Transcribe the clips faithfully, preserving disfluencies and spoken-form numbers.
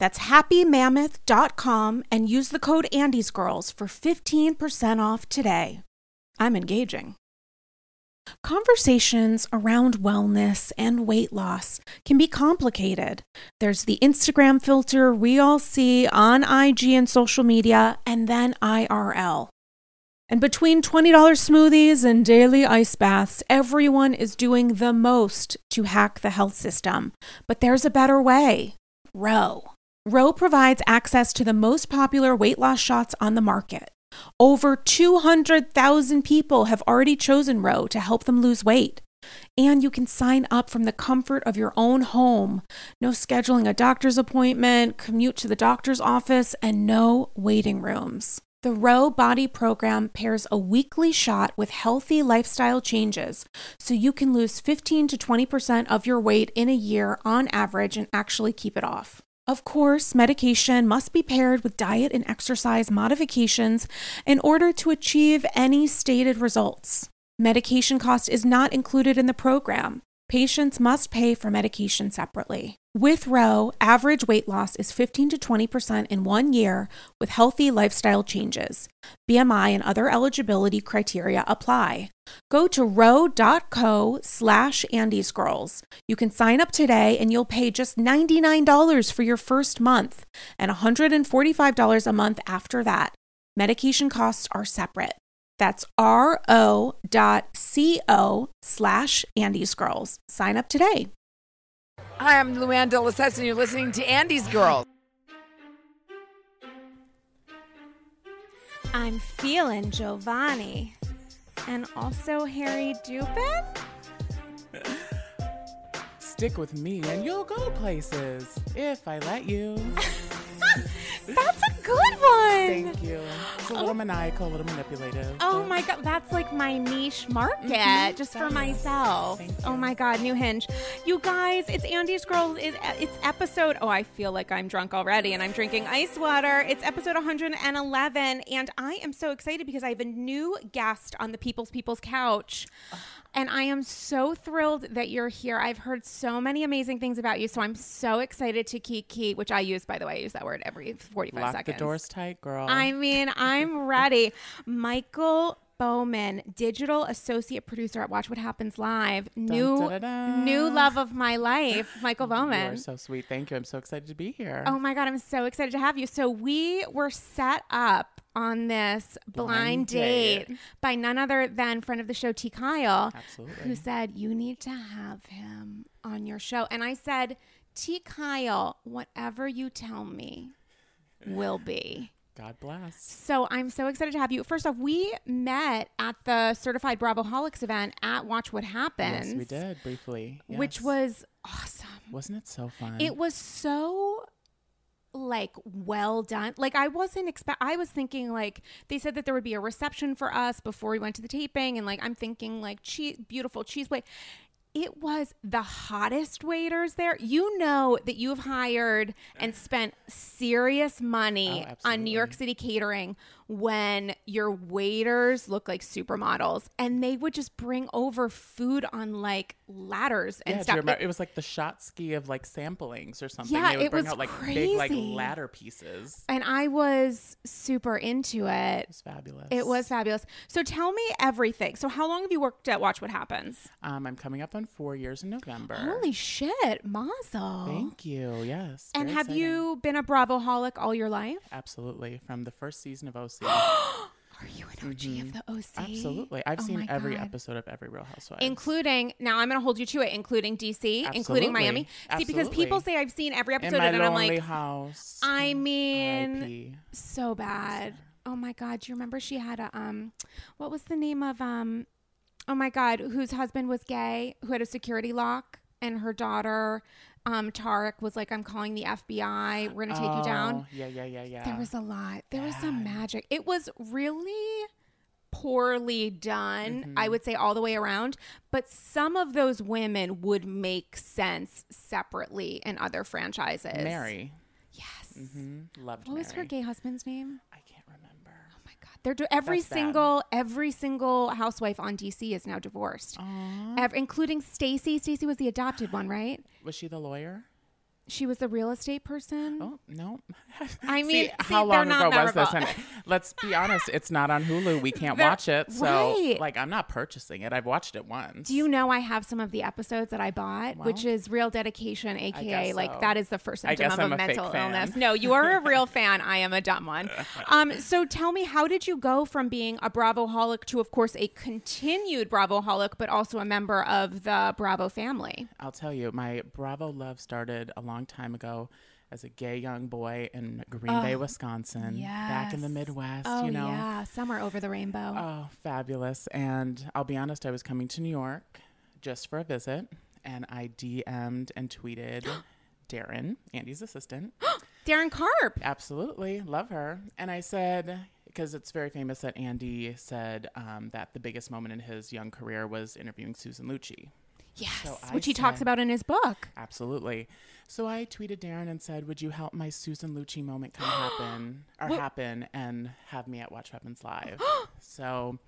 That's happy mammoth dot com and use the code AndysGirls for fifteen percent off today. I'm engaging. Conversations around wellness and weight loss can be complicated. There's the Instagram filter we all see on I G and social media, and then I R L. And between twenty dollar smoothies and daily ice baths, everyone is doing the most to hack the health system. But there's a better way. Ro. Ro provides access to the most popular weight loss shots on the market. Over two hundred thousand people have already chosen Ro to help them lose weight. And you can sign up from the comfort of your own home. No scheduling a doctor's appointment, commute to the doctor's office, and no waiting rooms. The Ro Body Program pairs a weekly shot with healthy lifestyle changes, so you can lose fifteen to twenty percent of your weight in a year on average and actually keep it off. Of course, medication must be paired with diet and exercise modifications in order to achieve any stated results. Medication cost is not included in the program. Patients must pay for medication separately. With Ro, average weight loss is fifteen to twenty percent in one year with healthy lifestyle changes. B M I and other eligibility criteria apply. Go to ro.co slash andysgirls. You can sign up today and you'll pay just ninety-nine dollars for your first month and one hundred forty-five dollars a month after that. Medication costs are separate. That's ro.co slash andysgirls. Sign up today. Hi, I'm Luann de Lesseps, and you're listening to Andy's Girls. I'm feeling Giovanni, and also Harry Dupin. Stick with me, and you'll go places if I let you. That's a good one. Thank you. It's a little oh. maniacal, a little manipulative. Oh my God, that's like my niche market, mm-hmm. just that for myself. Oh my God, new hinge. You guys, it's Andy's Girls. It's episode. Oh, I feel like I'm drunk already, and I'm drinking ice water. It's episode one eleven, and I am so excited because I have a new guest on the People's People's Couch. Oh. And I am so thrilled that you're here. I've heard so many amazing things about you, so I'm so excited to kiki, which I use, by the way. I use that word every forty-five Lock seconds. Lock the doors tight, girl. I mean, I'm ready. Michael Bowman, digital associate producer at Watch What Happens Live. New dun, dun, dun. new love of my life, Michael Bowman. You are so sweet. Thank you. I'm so excited to be here. Oh, my God. I'm so excited to have you. So we were set up on this blind, blind date, date by none other than friend of the show, T. Kyle, Absolutely. who said, you need to have him on your show. And I said, T. Kyle, whatever you tell me will be. God bless. So I'm so excited to have you. First off, we met at the Certified Bravo Holics event at Watch What Happens. Yes, we did, briefly. Yes. Which was awesome. Wasn't it so fun? It was so... like well done. Like I wasn't expect. I was thinking like they said that there would be a reception for us before we went to the taping, and like I'm thinking like cheese, beautiful cheese plate. It was the hottest waiters there. You know that you have hired and spent serious money oh, on New York City catering when your waiters look like supermodels, and they would just bring over food on like ladders and yeah, stuff. Do you remember? It was like the shot ski of like samplings or something. Yeah, they would it bring was out like crazy. Big like ladder pieces. And I was super into it. It was fabulous. It was fabulous. So tell me everything. So how long have you worked at Watch What Happens? Um, I'm coming up on four years in November. Holy shit, mazel. Thank you. Yes. And have exciting. You been a Bravo-holic all your life? Absolutely. From the first season of O C. Are you an O G mm-hmm. of the O C? Absolutely. I've oh seen every episode of every Real Housewives. Including, now I'm going to hold you to it, including D C, absolutely. Including Miami. Absolutely. See, because people say I've seen every episode and then I'm like, house. I mean, R I P so bad. Oh my God. Do you remember she had a, um, what was the name of, um, oh my God, whose husband was gay, who had a security lock, and her daughter, Um, Tarek was like, I'm calling the F B I. We're going to take oh, you down. Yeah, yeah, yeah, yeah. There was a lot. There yeah. was some magic. It was really poorly done, mm-hmm. I would say, all the way around. But some of those women would make sense separately in other franchises. Mary. Yes. Mm-hmm. Loved What Mary. Was her gay husband's name? I can't remember. Oh, my God. They're do- every That's single them. every single housewife on D C is now divorced. Every, including Stacy. Stacy was the adopted one, right? Was she the lawyer? She was the real estate person. Oh, no. I mean, see, see, how long ago memorable. Was this? And let's be honest. It's not on Hulu. We can't they're, watch it. So, right. like, I'm not purchasing it. I've watched it once. Do you know I have some of the episodes that I bought, well, which is Real Dedication, a k a. So. Like, that is the first symptom of I'm a, a mental illness. Fan. No, you are a real fan. I am a dumb one. Um, so, tell me, how did you go from being a Bravo-holic to, of course, a continued Bravo-holic, but also a member of the Bravo family? I'll tell you. My Bravo love started a long long time ago as a gay young boy in Green oh, Bay, Wisconsin, yes. back in the Midwest, oh, you know. Yeah, somewhere over the rainbow. Oh, fabulous. And I'll be honest, I was coming to New York just for a visit, and I D M'd and tweeted Darren, Andy's assistant. Darren Karp. Absolutely. Love her. And I said, because it's very famous that Andy said um, that the biggest moment in his young career was interviewing Susan Lucci. Yes, so which he said, talks about in his book. Absolutely. So I tweeted Darren and said, would you help my Susan Lucci moment come happen or what? happen and have me at Watch Happens Live? So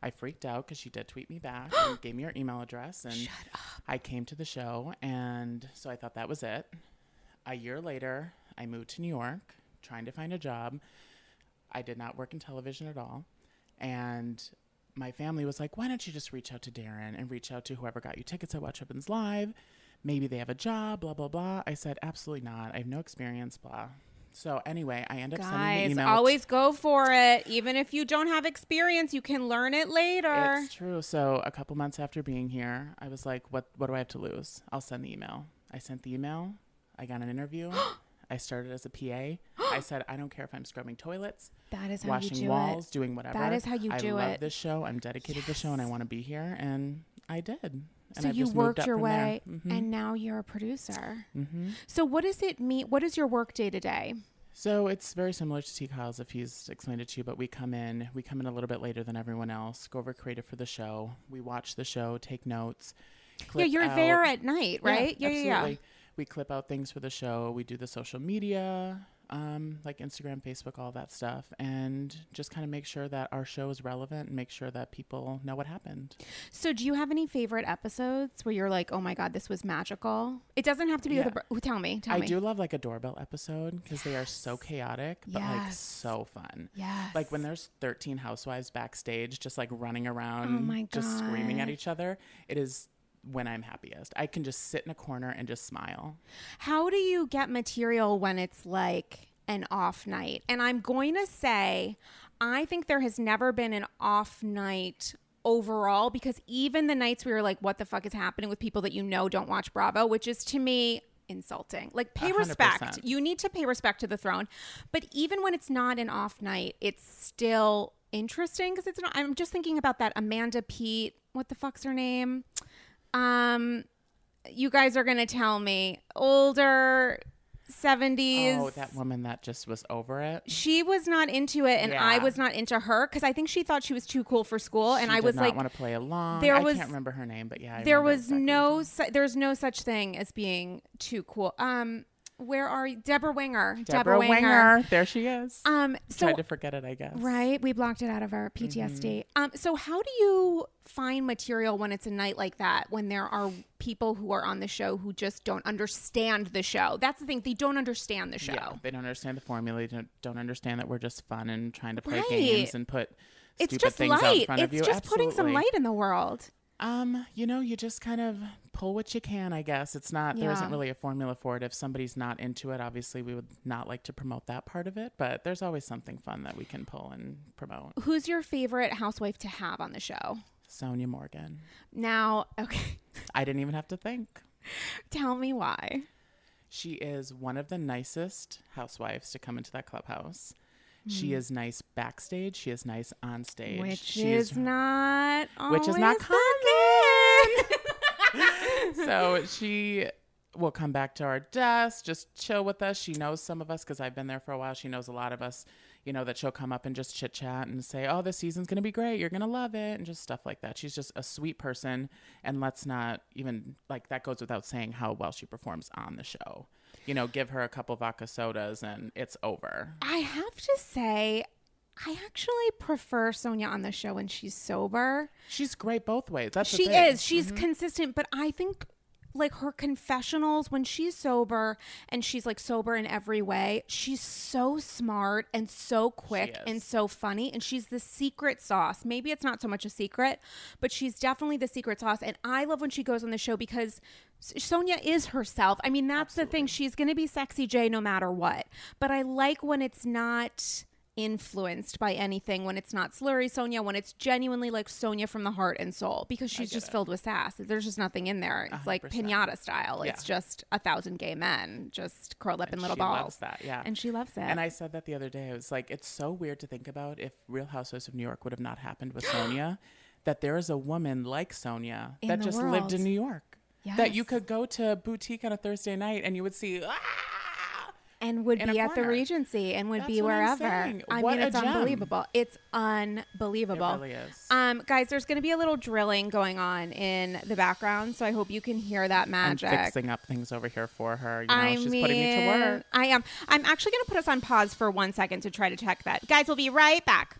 I freaked out because she did tweet me back and gave me her email address. And Shut up. I came to the show. And so I thought that was it. A year later, I moved to New York trying to find a job. I did not work in television at all. And my family was like, why don't you just reach out to Darren and reach out to whoever got you tickets at Watch Happens Live? Maybe they have a job, blah, blah, blah. I said, absolutely not. I have no experience, blah. So anyway, I end up Guys, sending an email. Guys, always t- go for it. Even if you don't have experience, you can learn it later. It's true. So a couple months after being here, I was like, what, what do I have to lose? I'll send the email. I sent the email. I got an interview. I started as a P A. I said, I don't care if I'm scrubbing toilets, that is how washing you do walls, it. Doing whatever. That is how you do it. I love it. This show. I'm dedicated yes. to the show, and I want to be here. And I did. And so I've you just worked your way, mm-hmm. and now you're a producer. Mm-hmm. So what does it mean? What is your work day to day? So it's very similar to T. Kyle's, if he's explained it to you, but we come in. We come in a little bit later than everyone else, go over creative for the show. We watch the show, take notes. Yeah, you're out. There at night, right? Yeah, yeah, yeah. Absolutely. Yeah. We clip out things for the show. We do the social media, um, like Instagram, Facebook, all that stuff. And just kind of make sure that our show is relevant and make sure that people know what happened. So do you have any favorite episodes where you're like, oh, my God, this was magical? It doesn't have to be yeah. with a... Br- tell me. Tell I me. do love like a doorbell episode because yes. they are so chaotic, but yes. like so fun. Yes. Like when there's thirteen housewives backstage just like running around, oh my God. Just screaming at each other. It is... when I'm happiest. I can just sit in a corner and just smile. How do you get material when it's like an off night? And I'm going to say, I think there has never been an off night overall, because even the nights we were like, what the fuck is happening with people that you know don't watch Bravo, which is to me insulting. Like, pay one hundred percent. Respect. You need to pay respect to the throne. But even when it's not an off night, it's still interesting because it's not. I'm just thinking about that Amanda Pete. What the fuck's her name? Um, you guys are going to tell me older seventies. Oh, that woman that just was over it. She was not into it, and yeah. I was not into her because I think she thought she was too cool for school, and she I was not like, want to play along. There was, I can't remember her name, but yeah, I there was exactly no su- there's no such thing as being too cool. Um, where are you? Deborah Winger? Deborah, Deborah Winger. Winger. There she is. Um, so, tried to forget it, I guess. Right, we blocked it out of our P T S D. Mm-hmm. Um, so how do you find material when it's a night like that, when there are people who are on the show who just don't understand the show? That's the thing. They don't understand the show. Yeah, they don't understand the formula. They don't, don't understand that we're just fun and trying to play right. games and put stupid it's just things light. Out in front it's of you. It's just Absolutely. Putting some light in the world. Um, you know, you just kind of pull what you can, I guess. It's not, yeah. there isn't really a formula for it. If somebody's not into it, obviously we would not like to promote that part of it, but there's always something fun that we can pull and promote. Who's your favorite housewife to have on the show? Sonia Morgan. Now, okay. I didn't even have to think. Tell me why. She is one of the nicest housewives to come into that clubhouse. She is nice backstage. She is nice on stage. Which she is, is not Which is not common. So she will come back to our desk, just chill with us. She knows some of us because I've been there for a while. She knows a lot of us, you know, that she'll come up and just chit chat and say, oh, this season's going to be great. You're going to love it. And just stuff like that. She's just a sweet person. And let's not even like that goes without saying how well she performs on the show. You know, give her a couple vodka sodas and it's over. I have to say, I actually prefer Sonia on the show when she's sober. She's great both ways. That's She is. She's mm-hmm. consistent. But I think like her confessionals when she's sober and she's like sober in every way, she's so smart and so quick and so funny. And she's the secret sauce. Maybe it's not so much a secret, but she's definitely the secret sauce. And I love when she goes on the show because Sonia is herself. I mean, that's Absolutely. The thing. She's going to be sexy J no matter what. But I like when it's not influenced by anything, when it's not slurry Sonia, when it's genuinely like Sonia from the heart and soul, because she's just it. Filled with sass. There's just nothing in there. It's one hundred percent. Like pinata style. Yeah. It's just a thousand gay men just curled up and in little she balls. She loves that, yeah. And she loves it. And I said that the other day. I was like, it's so weird to think about if Real Housewives of New York would have not happened with Sonia, that there is a woman like Sonia in that just world. Lived in New York. Yes. That you could go to a boutique on a Thursday night and you would see... Ah! And would be at the Regency and would be wherever. I mean, it's unbelievable. It's unbelievable. It really is. Um, guys, there's going to be a little drilling going on in the background, so I hope you can hear that magic. I'm fixing up things over here for her. You know, she's putting me to work. I am. I'm actually going to put us on pause for one second to try to check that. Guys, we'll be right back.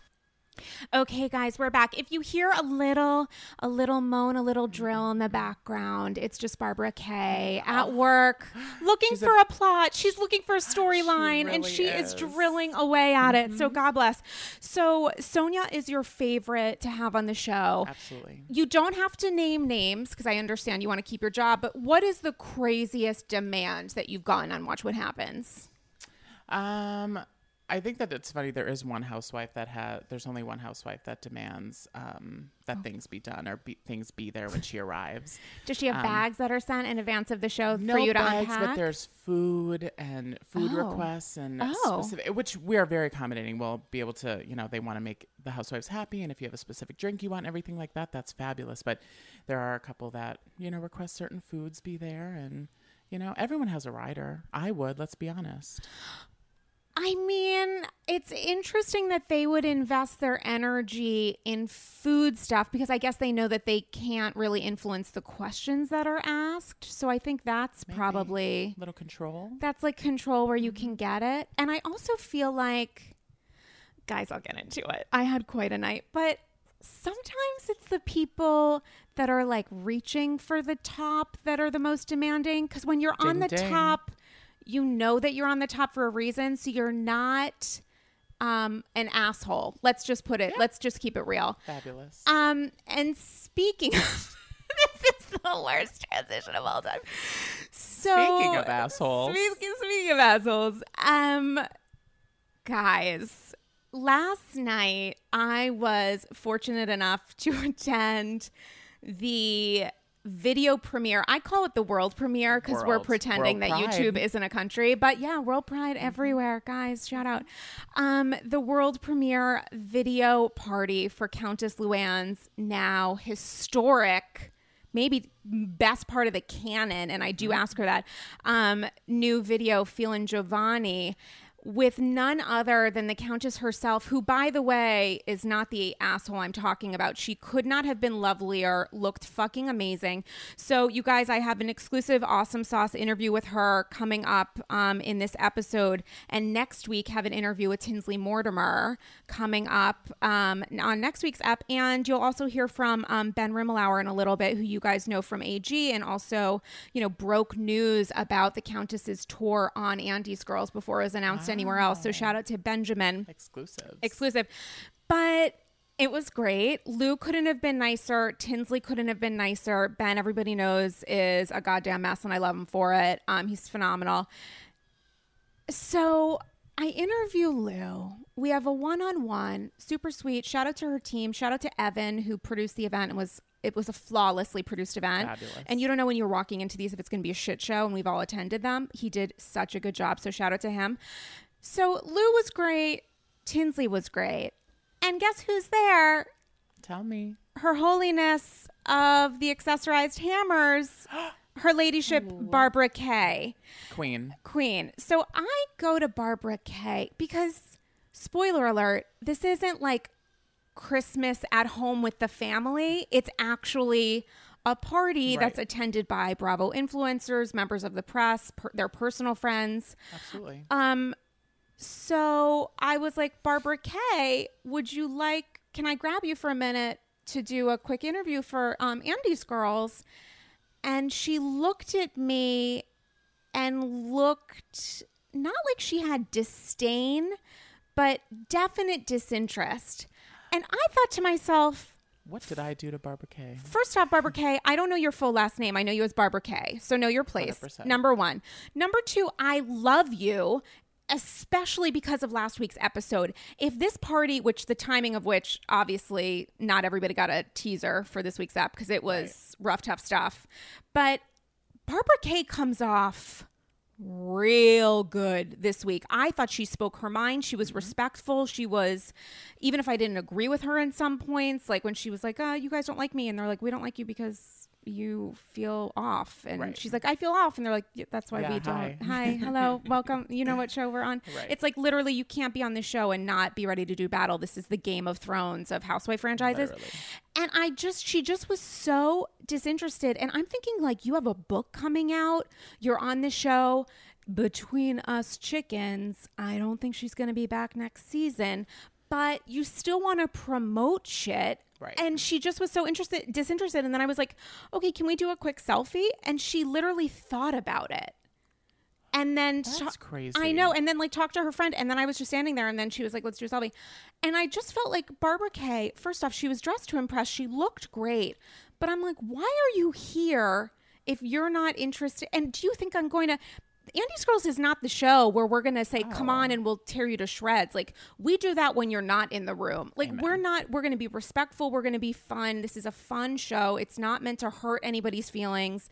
Okay, guys, we're back. If you hear a little, a little moan, a little drill in the background, it's just Barbara Kay at work looking She's for a, a plot. She's looking for a storyline, really and she is. is drilling away at mm-hmm. it. So God bless. So Sonia is your favorite to have on the show. Absolutely. You don't have to name names because I understand you want to keep your job, but what is the craziest demand that you've gotten on Watch What Happens? Um... I think that it's funny. There is one housewife that has, there's only one housewife that demands um, that oh. things be done or be, things be there when she arrives. Does she have um, bags that are sent in advance of the show no for you to bags, unpack? But there's food and food oh. requests and oh. specific, which we are very accommodating. We'll be able to, you know, they want to make the housewives happy. And if you have a specific drink you want and everything like that, that's fabulous. But there are a couple that, you know, request certain foods be there. And, you know, everyone has a rider. I would, let's be honest. I mean, it's interesting that they would invest their energy in food stuff because I guess they know that they can't really influence the questions that are asked. So I think that's Maybe. Probably... a little control. That's like control where you can get it. And I also feel like... Guys, I'll get into it. I had quite a night. But sometimes it's the people that are like reaching for the top that are the most demanding. Because when you're ding, on the ding. top... you know that you're on the top for a reason, so you're not um, an asshole. Let's just put it. Yeah. Let's just keep it real. Fabulous. Um, and speaking of... this is the worst transition of all time. So, speaking of assholes. Speaking, speaking of assholes. Um, guys, last night I was fortunate enough to attend the... video premiere. I call it the world premiere because we're pretending that YouTube isn't a country, but yeah, world pride everywhere, guys. Shout out. Um, the world premiere video party for Countess Luann's now historic maybe best part of the canon, and I do ask her that, um, new video, Feelin' Giovanni, with none other than the Countess herself, who, by the way, is not the asshole I'm talking about. She could not have been lovelier, looked fucking amazing. So, you guys, I have an exclusive Awesome Sauce interview with her coming up um, in this episode. And next week, have an interview with Tinsley Mortimer coming up um, on next week's ep. And you'll also hear from um, Ben Rimalower in a little bit, who you guys know from A G, and also, you know, broke news about the Countess's tour on Andy's Girls before it was announced. Wow. Anywhere else. So shout out to Benjamin. Exclusive. Exclusive. But it was great. Lou couldn't have been nicer. Tinsley couldn't have been nicer. Ben, everybody knows, is a goddamn mess, and I love him for it. Um, he's phenomenal. So I interview Lou. We have a one-on-one. Super sweet. Shout out to her team. Shout out to Evan, who produced the event and was It was a flawlessly produced event. Fabulous. And you don't know when you're walking into these if it's going to be a shit show, and we've all attended them. He did such a good job, so shout out to him. So Lou was great. Tinsley was great. And guess who's there? Tell me. Her Holiness of the Accessorized Hammers, her ladyship, oh. Barbara Kay. Queen. Queen. So I go to Barbara Kay because, spoiler alert, this isn't like Christmas at home with the family. It's actually a party, right, that's attended by Bravo influencers, members of the press, per- their personal friends. Absolutely. Um, so I was like, Barbara Kay, would you like, can I grab you for a minute to do a quick interview for um, Andy's Girls? And she looked at me and looked not like she had disdain, but definite disinterest. And I thought to myself, what did I do to Barbara Kay? First off, Barbara Kay, I don't know your full last name. I know you as Barbara Kay. So know your place, one hundred percent. Number one. Number two, I love you, especially because of last week's episode. If this party, which the timing of which, obviously, not everybody got a teaser for this week's ep because it was right. rough, tough stuff. But Barbara Kay comes off real good this week. I thought she spoke her mind. She was mm-hmm. respectful. She was, even if I didn't agree with her in some points, like when she was like, oh, you guys don't like me. And they're like, we don't like you because you feel off. And right. she's like, I feel off. And they're like, yeah, that's why yeah, we hi. don't. Hi, hello, welcome. You know what show we're on? Right. It's like, literally, you can't be on this show and not be ready to do battle. This is the Game of Thrones of housewife franchises. Literally. And I just, she just was so disinterested. And I'm thinking, like, you have a book coming out. You're on the show. Between us chickens, I don't think she's going to be back next season. But you still want to promote shit. Right. And she just was so interested, disinterested. And then I was like, okay, can we do a quick selfie? And she literally thought about it. And then That's ta- crazy. I know. And then like talked to her friend. And then I was just standing there. And then she was like, let's do a selfie. And I just felt like Barbara Kay, first off, she was dressed to impress. She looked great. But I'm like, why are you here if you're not interested? And do you think I'm going to... Andy's Girls is not the show where we're going to say, oh. come on, and we'll tear you to shreds. Like, we do that when you're not in the room. Like, Amen. we're not, we're going to be respectful. We're going to be fun. This is a fun show. It's not meant to hurt anybody's feelings.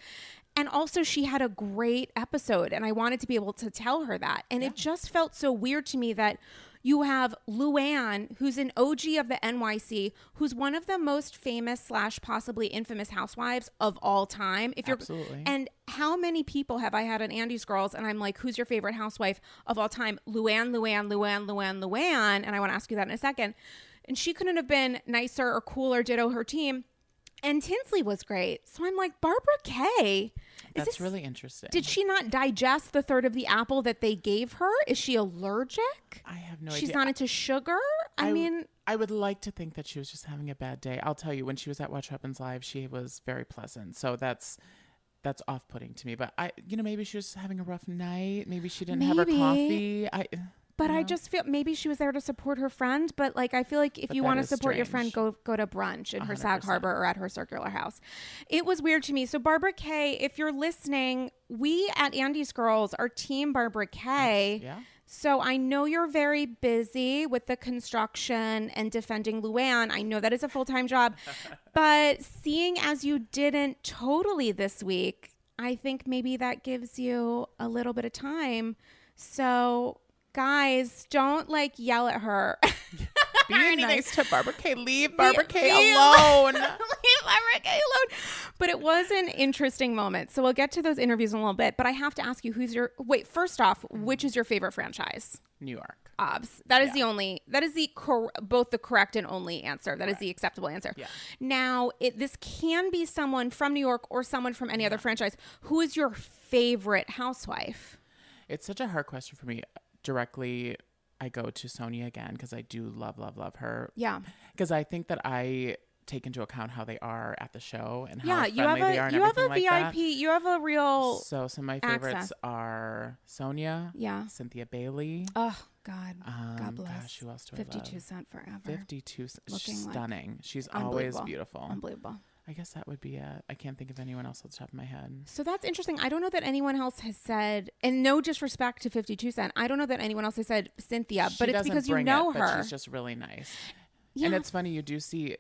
And also, she had a great episode, and I wanted to be able to tell her that. And yeah. it just felt so weird to me that you have Luann, who's an O G of the N Y C, who's one of the most famous slash possibly infamous housewives of all time. If you're, Absolutely. And how many people have I had on Andy's Girls? And I'm like, who's your favorite housewife of all time? Luann, Luann, Luann, Luann, Luann. And I want to ask you that in a second. And she couldn't have been nicer or cooler, ditto her team. And Tinsley was great. So I'm like, Barbara Kay. Is That's this, really interesting. Did she not digest the third of the apple that they gave her? Is she allergic? I have no She's idea. She's not into sugar? I, I mean... I would like to think that she was just having a bad day. I'll tell you, when she was at Watch What Happens Live, she was very pleasant. So that's... That's off-putting to me. But, I, you know, maybe she was having a rough night. Maybe she didn't maybe. have her coffee. I... But you know? I just feel maybe she was there to support her friend. But like, I feel like if but you want to support strange. your friend, go go to brunch in one hundred percent. Her Sag Harbor or at her circular house. It was weird to me. So Barbara Kay, if you're listening, we at Andy's Girls are team Barbara Kay. Yeah. So I know you're very busy with the construction and defending Luann. I know that is a full-time job. But seeing as you didn't totally this week, I think maybe that gives you a little bit of time. So... Guys, don't like yell at her. Be nice to Barbara Kay. Leave Barbara Kay alone. Leave leave Barbara Kay alone. But it was an interesting moment. So we'll get to those interviews in a little bit. But I have to ask you, who's your... Wait, first off, which is your favorite franchise? New York. Obs. That is yeah. the only... That is the cor- both the correct and only answer. That right. is the acceptable answer. Yeah. Now, it, this can be someone from New York or someone from any yeah. other franchise. Who is your favorite housewife? It's such a hard question for me. Directly... I go to Sonia again because I do love, love, love her. Yeah. Because I think that I take into account how they are at the show and how yeah, friendly you have a, they are and you everything like that. You have a V I P. You have a real So some of my favorites access. Are Sonia. Yeah. Cynthia Bailey. Oh, God. Um, God bless. Gosh, who else do I love? fifty-two cent forever. fifty-two cent. She's stunning. Like She's always beautiful. Unbelievable. I guess that would be it. I can't think of anyone else off the top of my head. So that's interesting. I don't know that anyone else has said, and no disrespect to fifty-two cent, I don't know that anyone else has said Cynthia, she but it's because you know it, her. But she's just really nice. Yeah. And it's funny, you do see,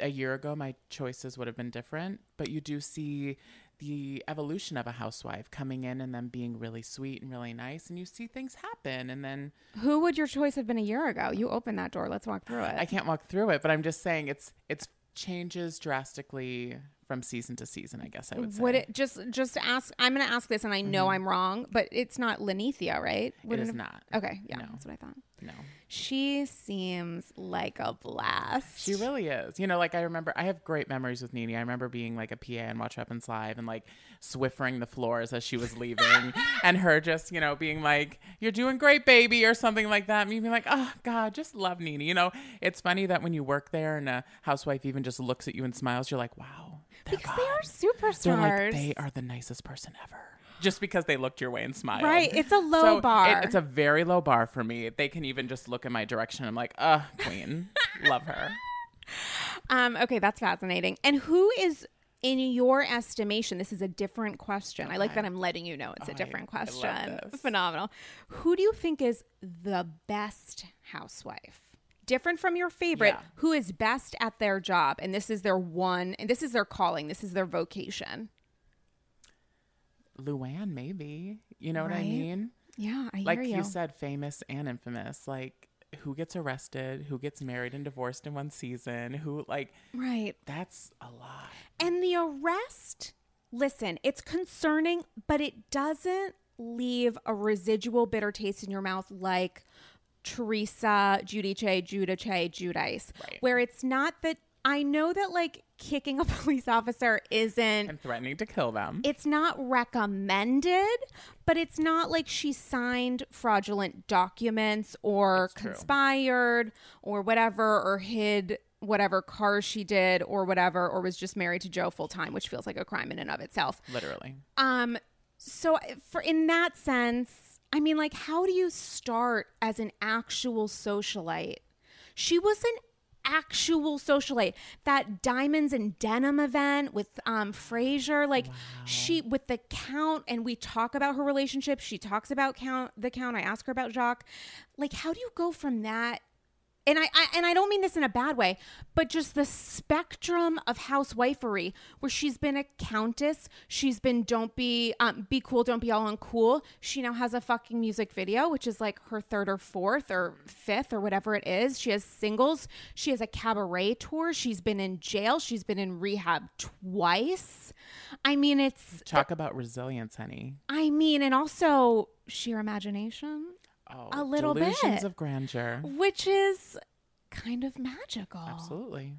a year ago, my choices would have been different, but you do see the evolution of a housewife coming in and then being really sweet and really nice, and you see things happen. And then who would your choice have been a year ago? You opened that door. Let's walk through it. I can't walk through it, but I'm just saying it's it's. changes drastically from season to season, I guess I would say. Would it just just ask? I'm going to ask this, and I know mm-hmm. I'm wrong, but it's not Lenithia, right? Would it, it is have, not. Okay, yeah, no. That's what I thought. No, she seems like a blast. She really is. You know, like I remember, I have great memories with Nene. I remember being like a P A and Watch What Happens Live, and like swiffering the floors as she was leaving, and her just, you know, being like, "You're doing great, baby," or something like that. And you'd be like, "Oh God, just love Nene." You know, it's funny that when you work there and a housewife even just looks at you and smiles, you're like, "Wow." Because they are superstars. Like, they are the nicest person ever. Just because they looked your way and smiled. Right. It's a low so bar. It, it's a very low bar for me. They can even just look in my direction. I'm like, uh, queen. Love her. Um, okay. That's fascinating. And who is, in your estimation, this is a different question. Okay. I like that I'm letting you know it's oh, a different I, question. I love this. Phenomenal. Who do you think is the best housewife? Different from your favorite, yeah. who is best at their job, and this is their one, and this is their calling, this is their vocation. Luann, maybe. You know right? what I mean? Yeah, I hear like you. Like you said, famous and infamous. Like, who gets arrested, who gets married and divorced in one season, who, like... Right. That's a lot. And the arrest, listen, it's concerning, but it doesn't leave a residual bitter taste in your mouth like... Teresa, Giudice, Giudice, Giudice, right. where it's not that I know that like kicking a police officer isn't and threatening to kill them. It's not recommended, but it's not like she signed fraudulent documents or That's conspired true. Or whatever, or hid whatever car she did or whatever, or was just married to Joe full time, which feels like a crime in and of itself. Literally. Um. So for in that sense. I mean, like, how do you start as an actual socialite? She was an actual socialite. That Diamonds and Denim event with um, Frasier, like, wow. she, with the Count, and we talk about her relationship. She talks about count the Count. I ask her about Jacques. Like, how do you go from that? And I, I and I don't mean this in a bad way, but just the spectrum of housewifery where she's been a countess. She's been don't be um, be cool, don't be all uncool. She now has a fucking music video, which is like her third or fourth or fifth or whatever it is. She has singles. She has a cabaret tour. She's been in jail. She's been in rehab twice. I mean, it's... Talk it, about resilience, honey. I mean, and also sheer imagination. Oh, a little delusions bit. Delusions of grandeur. Which is kind of magical. Absolutely.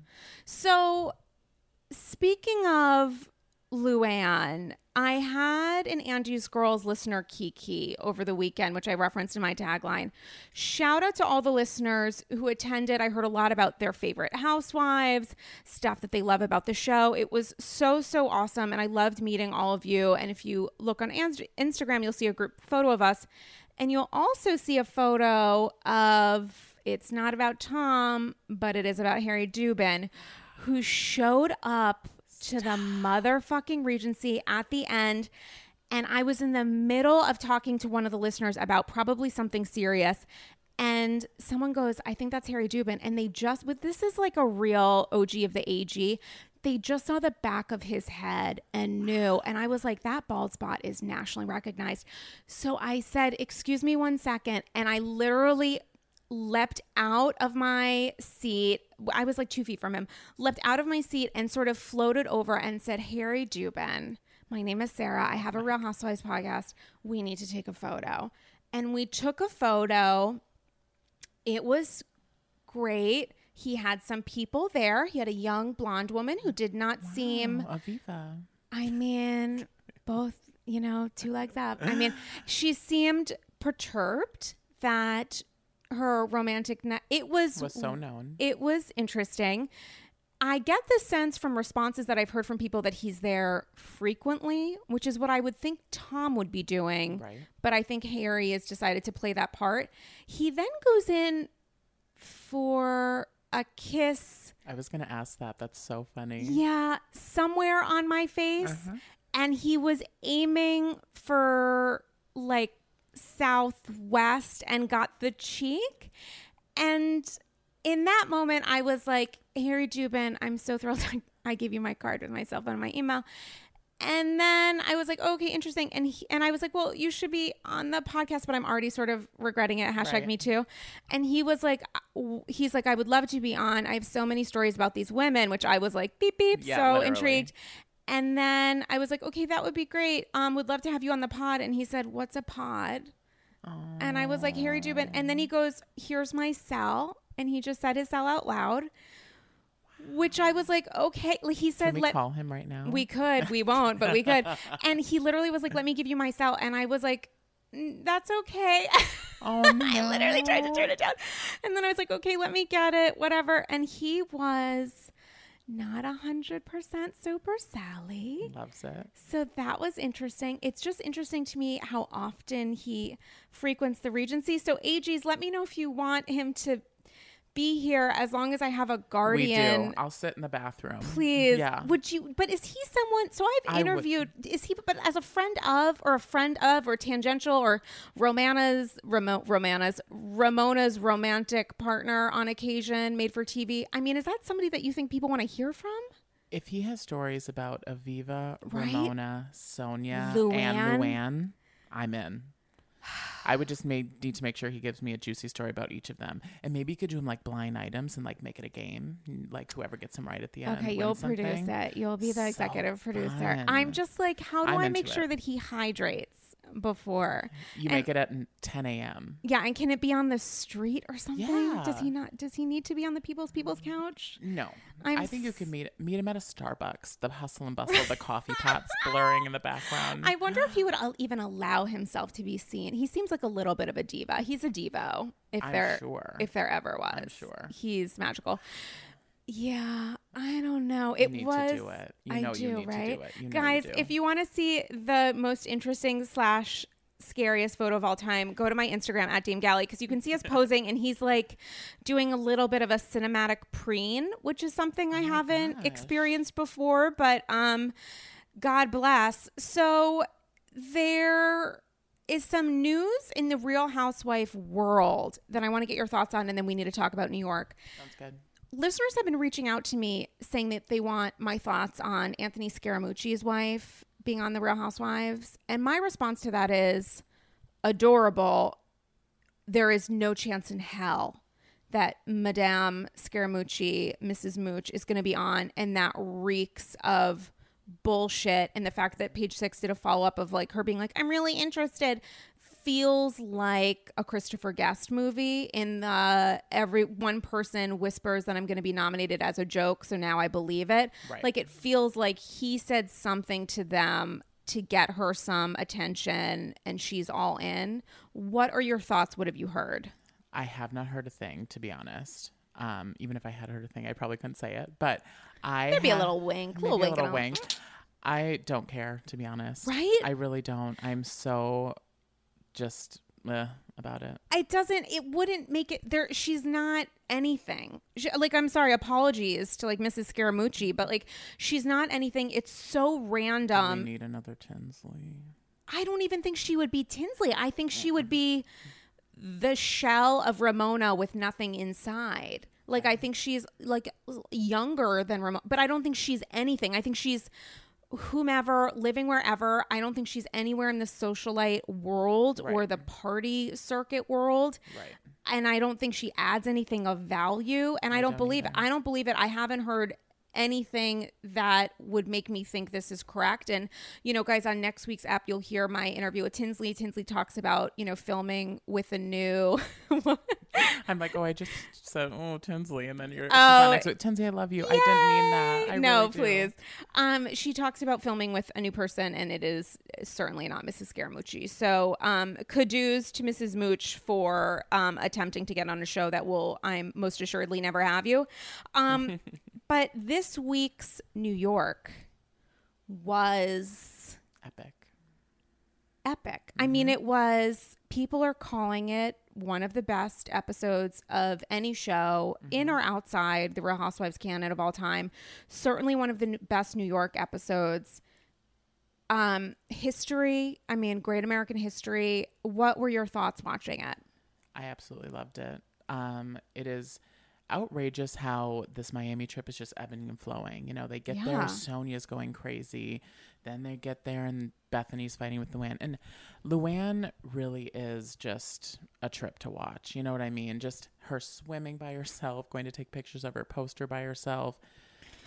So speaking of Luann, I had an Angie's Girls listener Kiki over the weekend, which I referenced in my tagline. Shout out to all the listeners who attended. I heard a lot about their favorite housewives, stuff that they love about the show. It was so, so awesome. And I loved meeting all of you. And if you look on Instagram, you'll see a group photo of us. And you'll also see a photo of, it's not about Tom, but it is about Harry Dupin, who showed up to the motherfucking Regency at the end. And I was in the middle of talking to one of the listeners about probably something serious. And someone goes, I think that's Harry Dupin. And they just, with this is like a real O G of the A G. They just saw the back of his head and knew. And I was like, that bald spot is nationally recognized. So I said, excuse me one second. And I literally leapt out of my seat. I was like two feet from him, leapt out of my seat and sort of floated over and said, Harry Dupin, my name is Sarah. I have a Real Housewives podcast. We need to take a photo. And we took a photo. It was great. He had some people there. He had a young blonde woman who did not wow, seem... Aviva. I mean, both, you know, two legs up. I mean, she seemed perturbed that her romantic night... It was... Was so known. It was interesting. I get the sense from responses that I've heard from people that he's there frequently, which is what I would think Tom would be doing. Right. But I think Harry has decided to play that part. He then goes in for... a kiss. I was going to ask that. That's so funny. Yeah. Somewhere on my face. Uh-huh. And he was aiming for like southwest and got the cheek. And in that moment, I was like, Harry Dubin, I'm so thrilled. I gave you my card with my cell phone and my email. And then I was like, okay, interesting. And he, and I was like, well, you should be on the podcast, but I'm already sort of regretting it. Hashtag right. me too. And he was like, he's like, I would love to be on. I have so many stories about these women, which I was like, beep, beep. Yeah, so literally. Intrigued. And then I was like, okay, that would be great. Um, would love to have you on the pod. And he said, what's a pod? Aww. And I was like, Harry Dubin. And then he goes, here's my cell. And he just said his cell out loud. Which I was like, okay. Like he said, Can we let call him right now. We could, we won't, but we could. And he literally was like, "Let me give you my cell." And I was like, "That's okay." Oh no. I literally tried to turn it down, and then I was like, "Okay, let me get it, whatever." And he was not a hundred percent super Sally. Loves it. So that was interesting. It's just interesting to me how often he frequents the Regency. So A Gs, let me know if you want him to be here as long as I have a guardian. We do. I'll sit in the bathroom. Please. Yeah. Would you? But is he someone? So I've interviewed. Would, is he? But as a friend of, or a friend of, or tangential, or Romana's remote Romana's Ramona's romantic partner on occasion, made for T V. I mean, is that somebody that you think people want to hear from? If he has stories about Aviva, right? Ramona, Sonia, Luann. and Luann, I'm in. I would just made, need to make sure he gives me a juicy story about each of them. And maybe you could do them like blind items and like make it a game. Like whoever gets them right at the end. Okay, you'll something. produce it. You'll be the so executive producer. Fun. I'm just like, how do I'm I make it. sure that he hydrates before? You and, make it at ten a.m. Yeah. And can it be on the street or something? Yeah. Does he not? Does he need to be on the people's people's couch? No. I'm I think s- you could meet meet him at a Starbucks. The hustle and bustle, the coffee pots blurring in the background. I wonder if he would even allow himself to be seen. He seems like a little bit of a diva. He's a divo. If I'm there, sure. if there ever was, I'm sure he's magical. Yeah, I don't know. It you was. To do it. You know I do, you need right? to do it. You know Guys, you do. If you want to see the most interesting slash scariest photo of all time, go to my Instagram at Dame Galley, because you can see us posing, and he's like doing a little bit of a cinematic preen, which is something I oh haven't gosh. experienced before. But um, God bless. So there is some news in the Real Housewife world that I want to get your thoughts on, and then we need to talk about New York. Sounds good. Listeners have been reaching out to me saying that they want my thoughts on Anthony Scaramucci's wife being on The Real Housewives. And my response to that is adorable. There is no chance in hell that Madame Scaramucci, Missus Mooch, is going to be on. And that reeks of bullshit. And the fact that Page Six did a follow-up of like her being like, I'm really interested, feels like a Christopher Guest movie in the every one person whispers that I'm going to be nominated as a joke, so now I believe it. Right. Like it feels like he said something to them to get her some attention and she's all in. What are your thoughts? What have you heard? I have not heard a thing, to be honest. Um, even if I had heard a thing, I probably couldn't say it. But I maybe have, a little wink, maybe little wink, a little wink. I don't care, to be honest. Right? I really don't. I'm so. Just uh, about it. It doesn't, it wouldn't make it there. She's not anything. She, like, I'm sorry, apologies to like Missus Scaramucci, but like, she's not anything. It's so random. We need another Tinsley. I don't even think she would be Tinsley. I think she would be the shell of Ramona with nothing inside. Like, I think she's like younger than Ramona, but I don't think she's anything. I think she's whomever, living wherever. I don't think she's anywhere in the socialite world right. or the party circuit world. Right. and I don't think she adds anything of value, and I, I don't, don't believe either. it. I don't believe it. I haven't heard anything that would make me think this is correct. And, you know, guys, on next week's app, you'll hear my interview with Tinsley. Tinsley talks about, you know, filming with a new... I'm like, oh, I just said, oh, Tinsley. And then you're... Oh, next week. Tinsley, I love you. Yay! I didn't mean that. I no, really please. Um, she talks about filming with a new person, and it is certainly not Missus Scaramucci. So um, kudos to Missus Mooch for um, attempting to get on a show that will, I'm most assuredly, never have you. Um, but this This week's New York was epic. Epic. Mm-hmm. I mean, it was, people are calling it one of the best episodes of any show, mm-hmm. in or outside the Real Housewives canon of all time. Certainly one of the best New York episodes. Um, history. I mean, Great American History. What were your thoughts watching it? I absolutely loved it. Um, it is outrageous how this Miami trip is just ebbing and flowing. You know, they get yeah. there, Sonia's going crazy. Then they get there and Bethany's fighting with Luann. And Luann really is just a trip to watch. You know what I mean? Just her swimming by herself, going to take pictures of her poster by herself.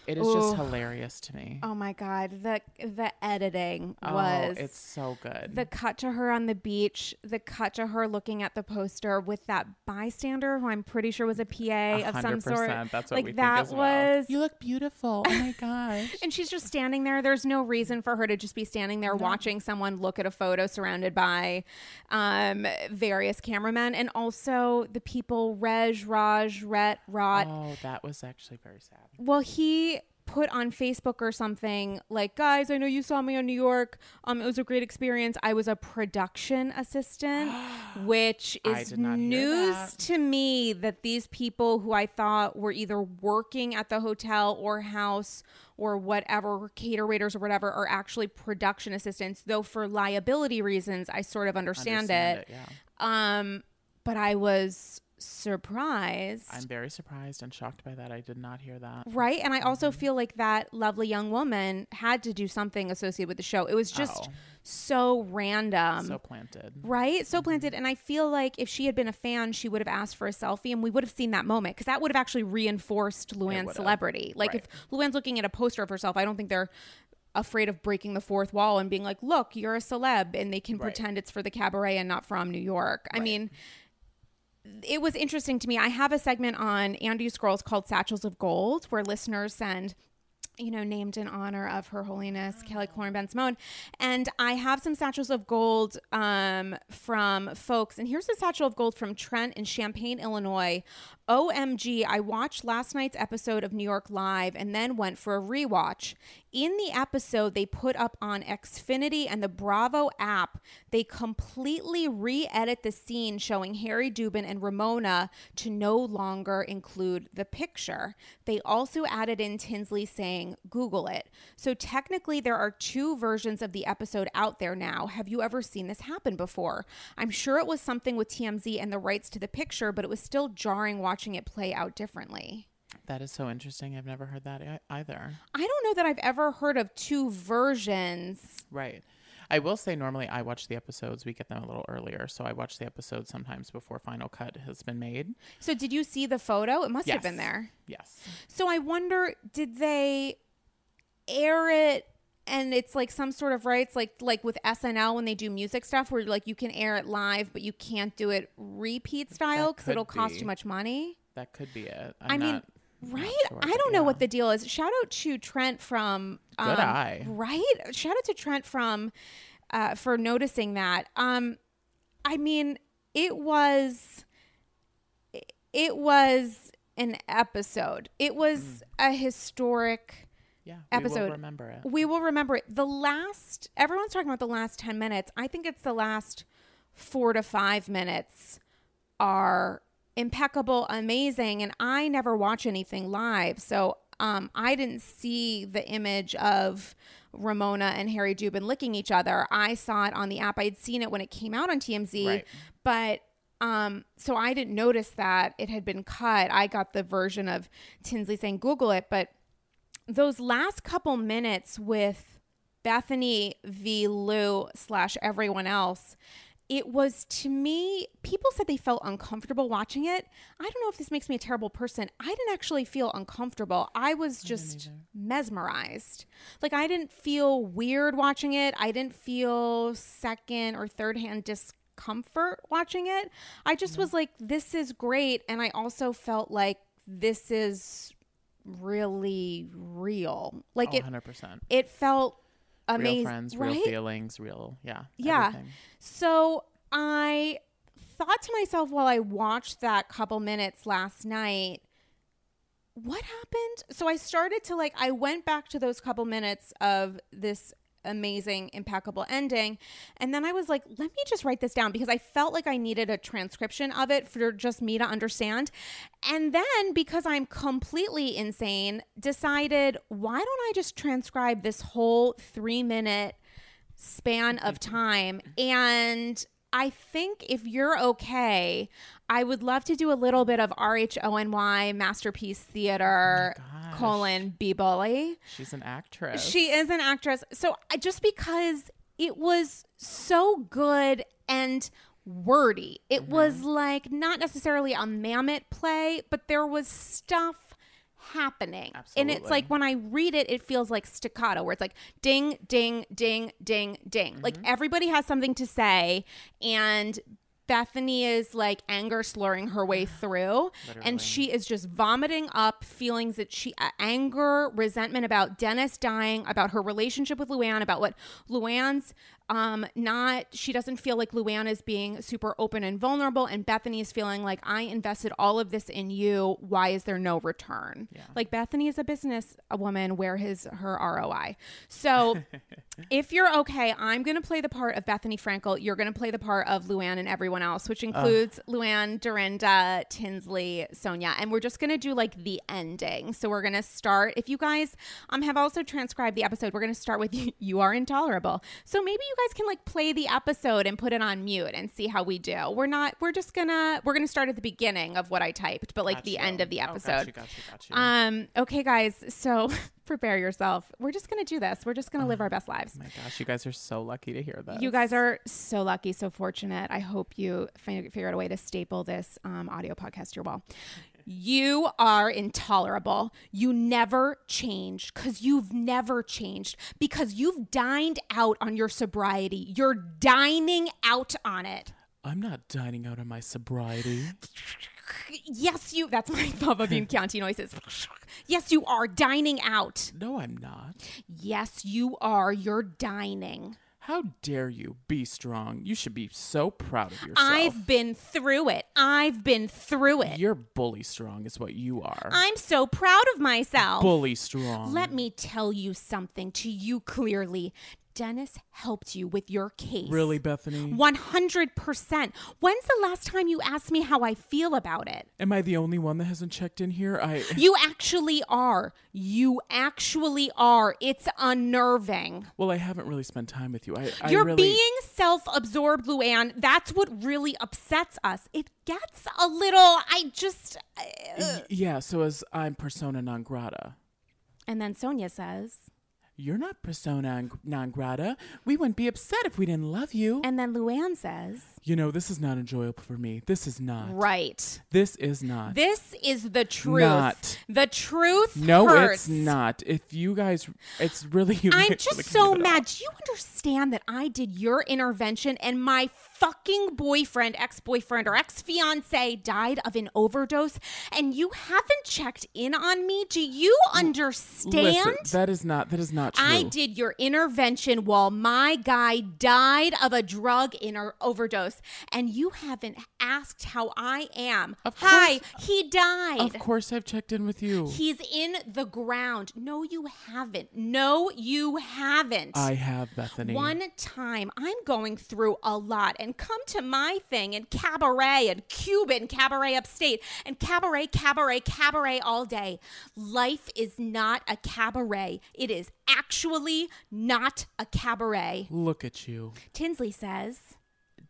It is Ooh. just hilarious to me. Oh my God. The the editing oh, was... it's so good. The cut to her on the beach, the cut to her looking at the poster with that bystander who I'm pretty sure was a P A one hundred percent of some sort. That's what like we that think as well. Was... You look beautiful. Oh my gosh. And she's just standing there. There's no reason for her to just be standing there no. watching someone look at a photo surrounded by um, various cameramen. And also the people, Reg, Raj, Ret, Rot. Oh, that was actually very sad. Well, he put on Facebook or something like, guys, I know you saw me on New York. Um, it was a great experience. I was a production assistant, which is news to me, that these people who I thought were either working at the hotel or house or whatever, cater waiters or whatever, are actually production assistants, though for liability reasons, I sort of understand, understand it. it yeah. Um, but I was surprised. I'm very surprised and shocked by that. I did not hear that. Right. And I also mm-hmm. feel like that lovely young woman had to do something associated with the show. It was just oh. so random. So planted. Right. So mm-hmm. planted. And I feel like if she had been a fan, she would have asked for a selfie and we would have seen that moment, because that would have actually reinforced Luann's celebrity. Like right. if Luann's looking at a poster of herself, I don't think they're afraid of breaking the fourth wall and being like, look, you're a celeb, and they can right. pretend it's for the cabaret and not from New York. Right. I mean, it was interesting to me. I have a segment on Andy Scrolls called Satchels of Gold, where listeners send, you know, named in honor of Her Holiness, oh. Kelly Corn Ben Simone. And I have some satchels of gold um, from folks. And here's a satchel of gold from Trent in Champaign, Illinois. O M G, I watched last night's episode of New York Live and then went for a rewatch. In the episode they put up on Xfinity and the Bravo app, they completely re-edit the scene showing Harry Dubin and Ramona to no longer include the picture. They also added in Tinsley saying, Google it. So technically there are two versions of the episode out there now. Have you ever seen this happen before? I'm sure it was something with T M Z and the rights to the picture, but it was still jarring watching watching it play out differently. That is so interesting. I've never heard that e- either. I don't know that I've ever heard of two versions. Right. I will say normally I watch the episodes. We get them a little earlier. So I watch the episode sometimes before Final Cut has been made. So did you see the photo? It must yes. have been there. Yes. So I wonder, did they air it? And it's like some sort of rights, like like with S N L when they do music stuff, where like you can air it live, but you can't do it repeat style because it'll cost too much money. That could be it. I'm I mean, not, right? Not sure, I don't know yeah. what the deal is. Shout out to Trent from um, Good Eye, right? Shout out to Trent from uh, for noticing that. Um, I mean, it was it was an episode. It was mm. a historic. Yeah, episode. We will remember it. We will remember it. The last, everyone's talking about the last ten minutes. I think it's the last four to five minutes are impeccable, amazing. And I never watch anything live. So um, I didn't see the image of Ramona and Harry Dubin licking each other. I saw it on the app. I had seen it when it came out on T M Z. Right. But Um, so I didn't notice that it had been cut. I got the version of Tinsley saying, Google it. But those last couple minutes with Bethany v. Lou slash everyone else it was, to me, people said they felt uncomfortable watching it. I don't know if this makes me a terrible person. I didn't actually feel uncomfortable. I was just mesmerized. Like, I didn't feel weird watching it. I didn't feel second or third hand discomfort watching it. I just mm-hmm. was like, this is great. And I also felt like this is really real. Like, oh, it, one hundred percent. It felt amazing. Real friends, right? Real feelings, real, yeah. Yeah. Everything. So I thought to myself while I watched that couple minutes last night, what happened? So I started to like, I went back to those couple minutes of this amazing, impeccable ending. And then I was like, let me just write this down, because I felt like I needed a transcription of it for just me to understand. And then, because I'm completely insane, decided, why don't I just transcribe this whole three minute span of time? And I think, if you're okay, I would love to do a little bit of R H O N Y Masterpiece Theater, oh colon, B. Bully. She's an actress. She is an actress. So I, just because it was so good and wordy, it mm-hmm. was like not necessarily a mammoth play, but there was stuff happening. Absolutely. And it's like, when I read it, it feels like staccato, where it's like ding, ding, ding, ding, ding. Mm-hmm. Like, everybody has something to say, and Bethany is like anger slurring her way through. Literally. And she is just vomiting up feelings that she uh, anger, resentment about Dennis dying, about her relationship with Luann, about what Luann's um not she doesn't feel like Luann is being super open and vulnerable, and Bethany is feeling like, I invested all of this in you, why is there no return? Yeah. Like, Bethany is a business a woman, where his her R O I. So if you're okay, I'm gonna play the part of Bethany Frankel, you're gonna play the part of Luann and everyone else, which includes uh. Luann, Dorinda, Tinsley, Sonia, and we're just gonna do like the ending. So we're gonna start, if you guys um have also transcribed the episode, we're gonna start with you, you are intolerable. So maybe you guys can like play the episode and put it on mute and see how we do. We're not, we're just gonna, we're gonna start at the beginning of what I typed, but like gotcha. The end of the episode. Oh, gotcha, gotcha, gotcha. Um, okay guys, so prepare yourself. We're just gonna do this. We're just gonna oh, live our best lives. My gosh, you guys are so lucky to hear that. You guys are so lucky, so fortunate. I hope you f- figure out a way to staple this um, audio podcast to your wall. You are intolerable. You never change, because you've never changed, because you've dined out on your sobriety. You're dining out on it. I'm not dining out on my sobriety. Yes, you. That's my Baba Beam Chianti noises. Yes, you are dining out. No, I'm not. Yes, you are. You're dining. How dare you? Be strong. You should be so proud of yourself. I've been through it. I've been through it. You're bully strong is what you are. I'm so proud of myself. Bully strong. Let me tell you something to you clearly. Dennis helped you with your case. Really, Bethany? one hundred percent. When's the last time you asked me how I feel about it? Am I the only one that hasn't checked in here? I. You actually are. You actually are. It's unnerving. Well, I haven't really spent time with you. I, I You're really... being self-absorbed, Luann. That's what really upsets us. It gets a little, I just... Uh... Yeah, so as I'm persona non grata. And then Sonia says... You're not persona non grata. We wouldn't be upset if we didn't love you. And then Luann says, you know, this is not enjoyable for me. This is not. Right. This is not. This is the truth. Not. The truth no, hurts. No, it's not. If you guys, it's really. You I'm just like, so mad. Do you understand that I did your intervention and my fucking boyfriend, ex-boyfriend or ex-fiance died of an overdose and you haven't checked in on me? Do you understand? Listen, that is not, that is not. True. I did your intervention while my guy died of a drug in an overdose, and you haven't asked how I am. Of course, hi, he died. Of course I've checked in with you. He's in the ground. No, you haven't. No, you haven't. I have, Bethany. One time. I'm going through a lot, and come to my thing and cabaret and Cuban cabaret upstate and cabaret, cabaret, cabaret all day. Life is not a cabaret. It is actually not a cabaret. Look at you. Tinsley says,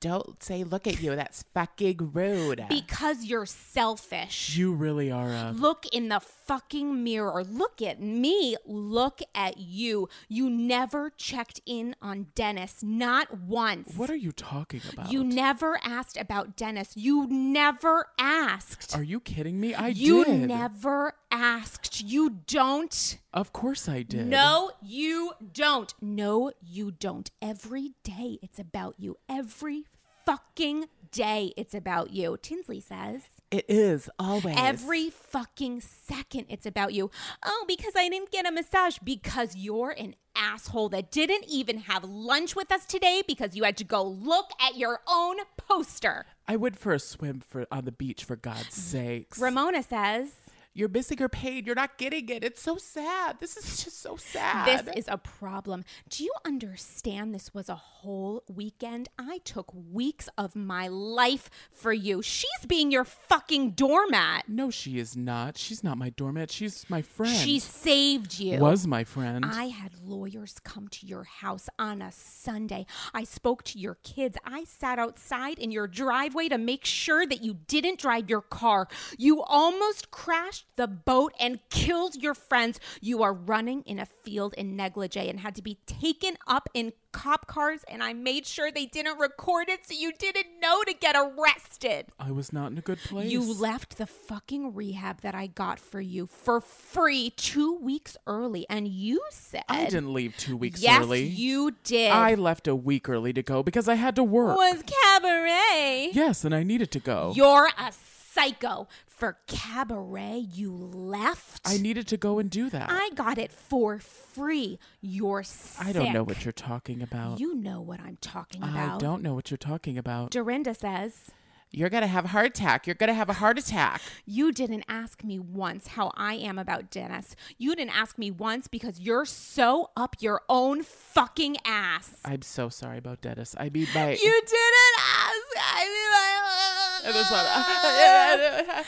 Don't say, look at you. That's fucking rude. Because you're selfish. You really are. A- look in the fucking mirror. Look at me. Look at you. You never checked in on Dennis. Not once. What are you talking about? You never asked about Dennis. You never asked. Are you kidding me? I you did. You never asked. You don't. Of course I did. No, you don't. No, you don't. Every day it's about you. Every fucking day it's about you. Tinsley says. It is always. Every fucking second it's about you. Oh, because I didn't get a massage. Because you're an asshole that didn't even have lunch with us today because you had to go look at your own poster. I went for a swim for on the beach, for God's sakes. Ramona says. You're missing your pain. You're not getting it. It's so sad. This is just so sad. This is a problem. Do you understand this was a whole weekend? I took weeks of my life for you. She's being your fucking doormat. No, she is not. She's not my doormat. She's my friend. She saved you. Was my friend. I had lawyers come to your house on a Sunday. I spoke to your kids. I sat outside in your driveway to make sure that you didn't drive your car. You almost crashed the boat and killed your friends. You are running in a field in negligee and had to be taken up in cop cars, and I made sure they didn't record it so you didn't know to get arrested. I was not in a good place. You left the fucking rehab that I got for you for free two weeks early, and you said... I didn't leave two weeks yes, early. Yes, you did. I left a week early to go because I had to work. Was cabaret. Yes, and I needed to go. You're a psycho. For cabaret, you left. I needed to go and do that. I got it for free. You're sick. I don't know what you're talking about. You know what I'm talking about. I don't know what you're talking about. Dorinda says... You're going to have a heart attack. You're going to have a heart attack. You didn't ask me once how I am about Dennis. You didn't ask me once because you're so up your own fucking ass. I'm so sorry about Dennis. I mean, my... You didn't ask. I mean, my...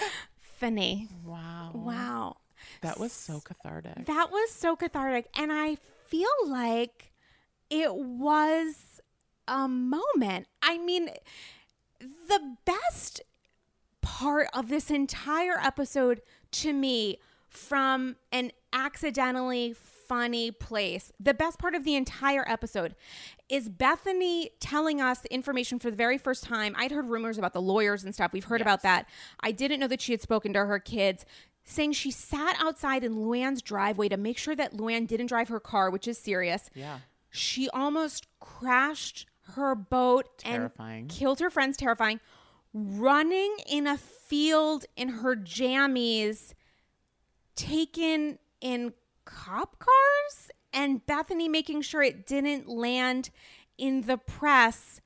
Funny. Wow. Wow. That was so cathartic. That was so cathartic. And I feel like it was a moment. I mean... The best part of this entire episode to me, from an accidentally funny place, the best part of the entire episode is Bethany telling us information for the very first time. I'd heard rumors about the lawyers and stuff. We've heard yes. about that. I didn't know that she had spoken to her kids, saying she sat outside in Luann's driveway to make sure that Luann didn't drive her car, which is serious. Yeah. She almost crashed her boat terrifying. And killed her friends. Terrifying. Running in a field in her jammies, taken in cop cars, and Bethany making sure it didn't land in the press.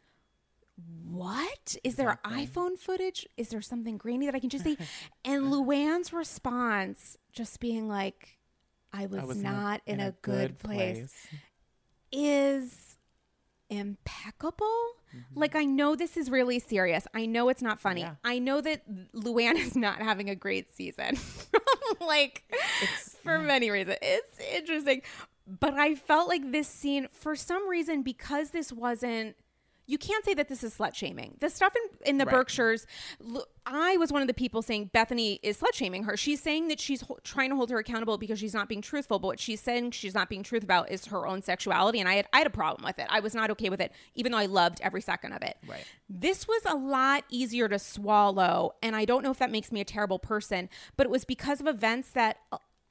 What? Is there exactly. iPhone footage? Is there something grainy that I can just see? And Luann's response just being like, I was, I was not in, in a, a good, good place, place. Is... impeccable. Mm-hmm. Like, I know this is really serious. I know it's not funny. Yeah. I know that Luann is not having a great season. Like, it's, for yeah. many reasons. It's interesting. But I felt like this scene, for some reason, because this wasn't... You can't say that this is slut-shaming. The stuff in, in the right. Berkshires, I was one of the people saying Bethany is slut-shaming her. She's saying that she's ho- trying to hold her accountable because she's not being truthful, but what she's saying she's not being truthful about is her own sexuality, and I had, I had a problem with it. I was not okay with it, even though I loved every second of it. Right. This was a lot easier to swallow, and I don't know if that makes me a terrible person, but it was because of events that...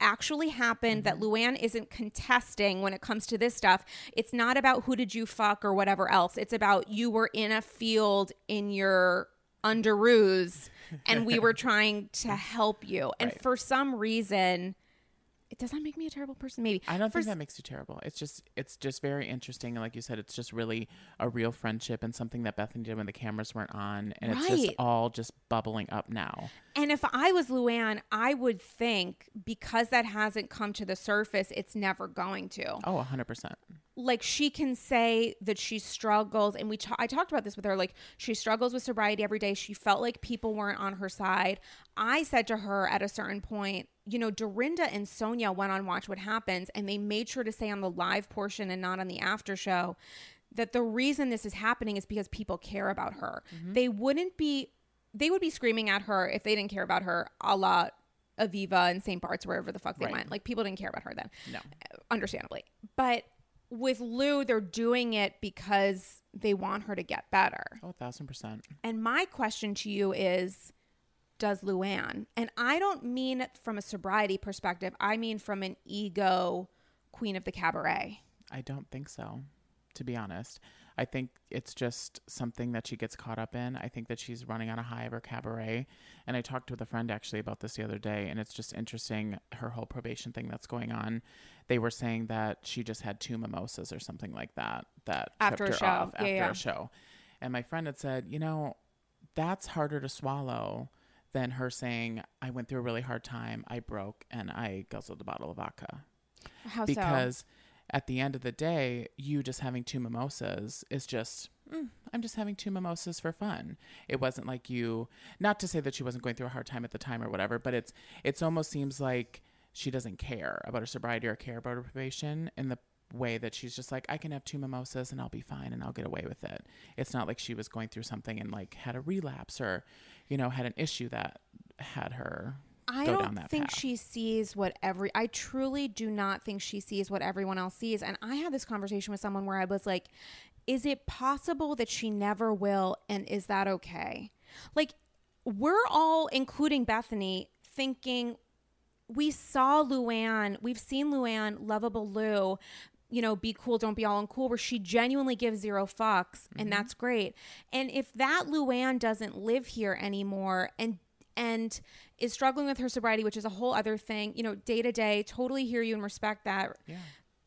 actually happened mm-hmm. that Luann isn't contesting when it comes to this stuff. It's not about who did you fuck or whatever else. It's about you were in a field in your underoos and we were trying to help you. And right. for some reason, it doesn't make me a terrible person. Maybe I don't for think that makes you terrible. It's just it's just very interesting. And like you said, it's just really a real friendship and something that Bethany did when the cameras weren't on. And right. it's just all just bubbling up now. And if I was Luann, I would think because that hasn't come to the surface, it's never going to. Oh, one hundred percent. Like, she can say that she struggles. And we ta- I talked about this with her. Like, she struggles with sobriety every day. She felt like people weren't on her side. I said to her at a certain point, you know, Dorinda and Sonia went on Watch What Happens, and they made sure to say on the live portion and not on the after show that the reason this is happening is because people care about her. Mm-hmm. They wouldn't be, they would be screaming at her if they didn't care about her, a la Aviva and Saint Bart's, wherever the fuck they right. went. Like, people didn't care about her then. No. Understandably. But with Lou, they're doing it because they want her to get better. Oh, a thousand percent. And my question to you is, does Luann? And I don't mean from a sobriety perspective. I mean from an ego queen of the cabaret. I don't think so, to be honest. I think it's just something that she gets caught up in. I think that she's running on a high of her cabaret. And I talked with a friend actually about this the other day, and it's just interesting, her whole probation thing that's going on. They were saying that she just had two mimosas or something like that, that after tripped her show. off yeah, after yeah. a show. And my friend had said, you know, that's harder to swallow than her saying, I went through a really hard time, I broke, and I guzzled a bottle of vodka. How because so? Because at the end of the day, you just having two mimosas is just, mm, I'm just having two mimosas for fun. It wasn't like you, not to say that she wasn't going through a hard time at the time or whatever, but it's, it's almost seems like she doesn't care about her sobriety or care about her probation in the way that she's just like, I can have two mimosas and I'll be fine and I'll get away with it. It's not like she was going through something and like had a relapse or, you know, had an issue that had her. I don't think she sees what every, I truly do not think she sees what everyone else sees. And I had this conversation with someone where I was like, is it possible that she never will? And is that okay? Like, we're all, including Bethany, thinking we saw Luann, we've seen Luann, lovable Lou, you know, be cool, don't be all uncool, where she genuinely gives zero fucks. Mm-hmm. And that's great. And if that Luann doesn't live here anymore and and is struggling with her sobriety, which is a whole other thing, you know, day to day, totally hear you and respect that. Yeah.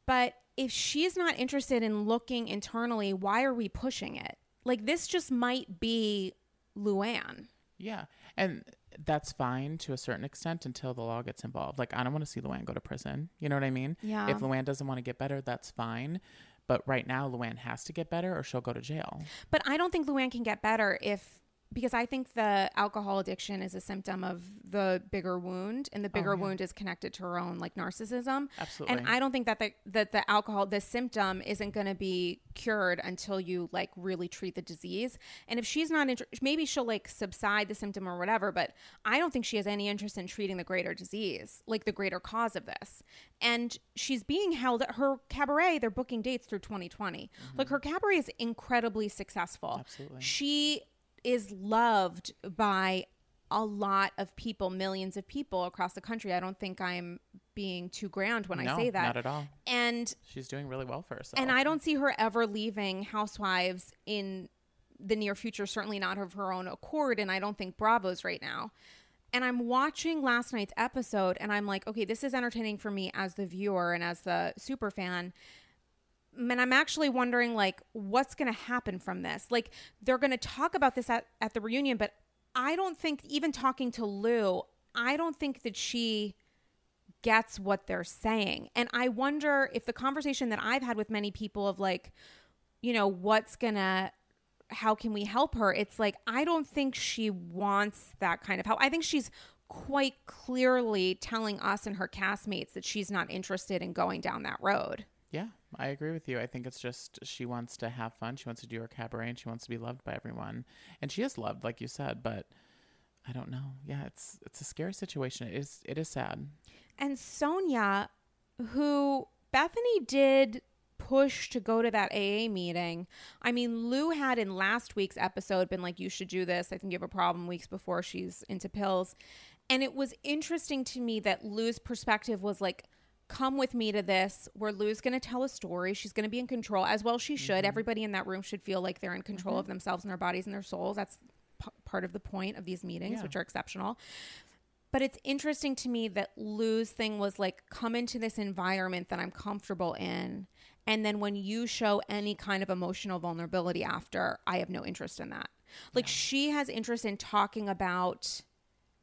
But if she's not interested in looking internally, why are we pushing it? Like, this just might be Luann. Yeah. And that's fine to a certain extent until the law gets involved. Like, I don't want to see Luann go to prison. You know what I mean? Yeah. If Luann doesn't want to get better, that's fine. But right now, Luann has to get better or she'll go to jail. But I don't think Luann can get better if... Because I think the alcohol addiction is a symptom of the bigger wound, and the bigger oh, yeah. wound is connected to her own like narcissism. Absolutely. And I don't think that the, that the alcohol, the symptom isn't going to be cured until you like really treat the disease. And if she's not, inter- maybe she'll like subside the symptom or whatever, but I don't think she has any interest in treating the greater disease, like the greater cause of this. And she's being held at her cabaret. They're booking dates through twenty twenty. Mm-hmm. Like, her cabaret is incredibly successful. Absolutely. She is loved by a lot of people, millions of people across the country. I don't think I'm being too grand when no, I say that. Not at all. And she's doing really well for herself. And I don't see her ever leaving Housewives in the near future, certainly not of her own accord. And I don't think Bravo's right now. And I'm watching last night's episode and I'm like, okay, this is entertaining for me as the viewer and as the super fan. And I'm actually wondering, like, what's going to happen from this? Like, they're going to talk about this at, at the reunion, but I don't think, even talking to Lou, I don't think that she gets what they're saying. And I wonder if the conversation that I've had with many people of, like, you know, what's going to, how can we help her? It's like, I don't think she wants that kind of help. I think she's quite clearly telling us and her castmates that she's not interested in going down that road. Yeah, I agree with you. I think it's just she wants to have fun. She wants to do her cabaret and she wants to be loved by everyone. And she is loved, like you said, but I don't know. Yeah, it's it's a scary situation. It is, it is sad. And Sonia, who Bethany did push to go to that A A meeting. I mean, Lou had in last week's episode been like, you should do this. I think you have a problem, weeks before she's into pills. And it was interesting to me that Lou's perspective was like, come with me to this, where Lou's going to tell a story. She's going to be in control, as well she should. Mm-hmm. Everybody in that room should feel like they're in control mm-hmm. of themselves and their bodies and their souls. That's p- part of the point of these meetings, yeah. which are exceptional. But it's interesting to me that Lou's thing was like, come into this environment that I'm comfortable in. And then when you show any kind of emotional vulnerability after, I have no interest in that. Like, yeah. she has interest in talking about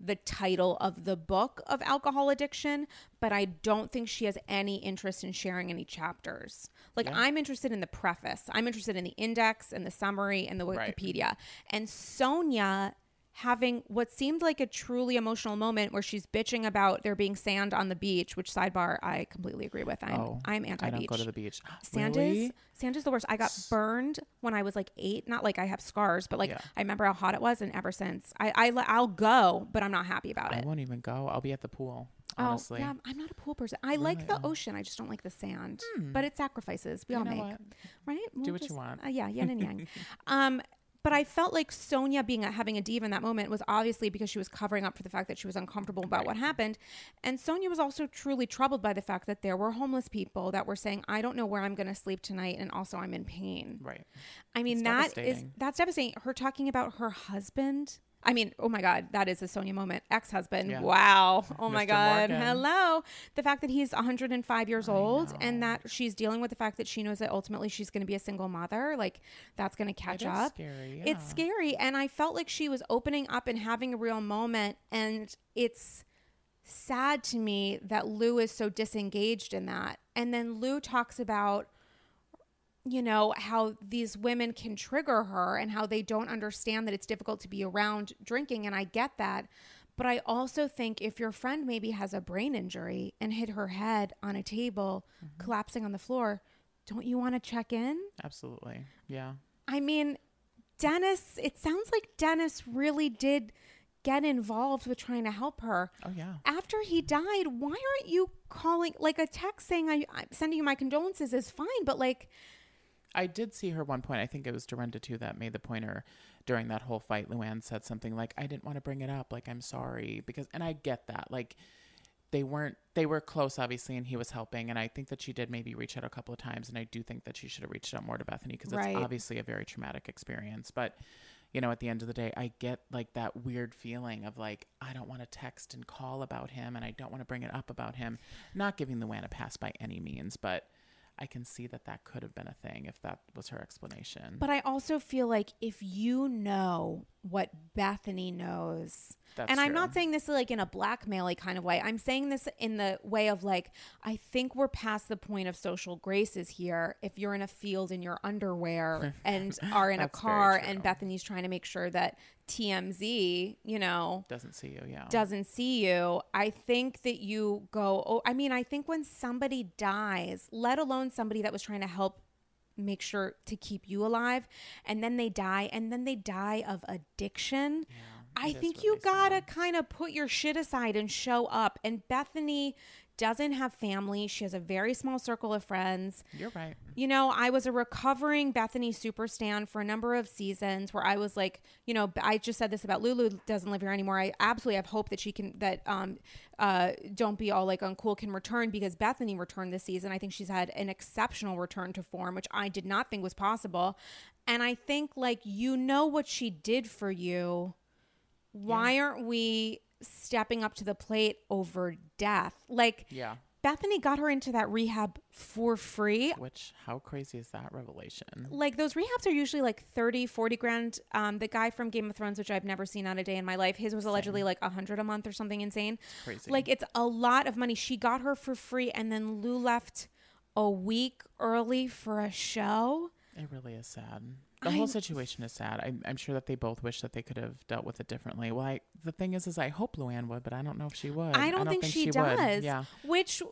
the title of the book of alcohol addiction, but I don't think she has any interest in sharing any chapters. Like, yeah. I'm interested in the preface. I'm interested in the index and the summary and the Wikipedia. Right. And Sonia having what seemed like a truly emotional moment where she's bitching about there being sand on the beach, which, sidebar, I completely agree with. I'm, oh, I'm anti-beach. I don't go to the beach. Sand really? is sand is the worst. I got burned when I was like eight. Not like I have scars, but like yeah. I remember how hot it was, and ever since. I, I, I'll go, but I'm not happy about I it. I won't even go. I'll be at the pool, honestly. Oh, yeah, I'm not a pool person. I really like the oh. ocean. I just don't like the sand. Hmm. But it's sacrifices we you all make. What? Right? We'll Do what just, you want. Uh, yeah, yin and yang. um, But I felt like Sonia being a, having a diva in that moment was obviously because she was covering up for the fact that she was uncomfortable about right. what happened. And Sonia was also truly troubled by the fact that there were homeless people that were saying, I don't know where I'm going to sleep tonight. And also I'm in pain. Right. I mean, it's that is that's devastating. Her talking about her husband. I mean, oh, my God, that is a Sonia moment. Ex-husband. Yeah. Wow. Oh, my God. Morgan. Hello. The fact that he's one hundred five years I old know. And that she's dealing with the fact that she knows that ultimately she's going to be a single mother. Like, that's going to catch it up. It's scary. Yeah. It's scary. And I felt like she was opening up and having a real moment. And it's sad to me that Lou is so disengaged in that. And then Lou talks about, you know, how these women can trigger her and how they don't understand that it's difficult to be around drinking. And I get that. But I also think if your friend maybe has a brain injury and hit her head on a table, mm-hmm. collapsing on the floor, don't you want to check in? Absolutely. Yeah. I mean, Dennis, it sounds like Dennis really did get involved with trying to help her. Oh, yeah. After he died, why aren't you calling, like a text saying, I, I'm sending you my condolences is fine, but like, I did see her one point. I think it was Dorinda, too, that made the pointer during that whole fight. Luann said something like, I didn't want to bring it up. Like, I'm sorry. Because, and I get that. Like, they weren't, they were close, obviously, and he was helping. And I think that she did maybe reach out a couple of times. And I do think that she should have reached out more to Bethany because right. it's obviously a very traumatic experience. But, you know, at the end of the day, I get like that weird feeling of like, I don't want to text and call about him. And I don't want to bring it up about him. Not giving Luann a pass by any means, but I can see that that could have been a thing if that was her explanation. But I also feel like if you know what Bethany knows, That's and true. I'm not saying this like in a blackmail-y kind of way. I'm saying this in the way of like, I think we're past the point of social graces here. If you're in a field in your underwear and are in a car and Bethany's trying to make sure that T M Z, you know, doesn't see you. Yeah. Doesn't see you. I think that you go, oh, I mean, I think when somebody dies, let alone somebody that was trying to help make sure to keep you alive, and then they die, and then they die of addiction. Yeah, I think you gotta kind of put your shit aside and show up. And Bethany doesn't have family. She has a very small circle of friends. You're right. You know, I was a recovering Bethany superstan for a number of seasons where I was like, you know, I just said this about Lulu doesn't live here anymore. I absolutely have hope that she can, that um, uh, Don't Be All Like Uncool can return, because Bethany returned this season. I think she's had an exceptional return to form, which I did not think was possible. And I think like, you know what she did for you. Why yeah. aren't we stepping up to the plate over death? Like, yeah. Bethany got her into that rehab for free. Which, how crazy is that revelation? Like, those rehabs are usually like thirty, forty grand. Um, the guy from Game of Thrones, which I've never seen on a day in my life, his was Same. allegedly like a hundred a month or something insane. It's crazy. Like, it's a lot of money. She got her for free, and then Lou left a week early for a show. It really is sad. The whole situation is sad. I'm, I'm sure that they both wish that they could have dealt with it differently. Well, I, the thing is, is I hope Luann would, but I don't know if she would. I don't, I don't think, think she, she does. Would. Yeah. Which,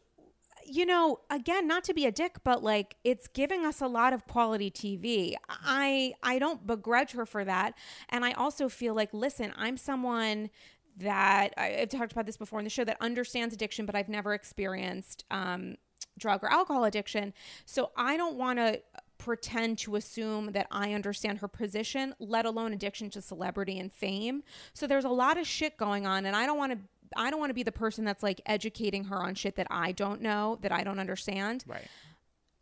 you know, again, not to be a dick, but like, it's giving us a lot of quality T V. I, I don't begrudge her for that. And I also feel like, listen, I'm someone that I, I've talked about this before in the show that understands addiction, but I've never experienced um, drug or alcohol addiction. So I don't want to pretend to assume that I understand her position, let alone addiction to celebrity and fame. So there's a lot of shit going on, and I don't want to I don't want to be the person that's like educating her on shit that I don't know, that I don't understand. Right.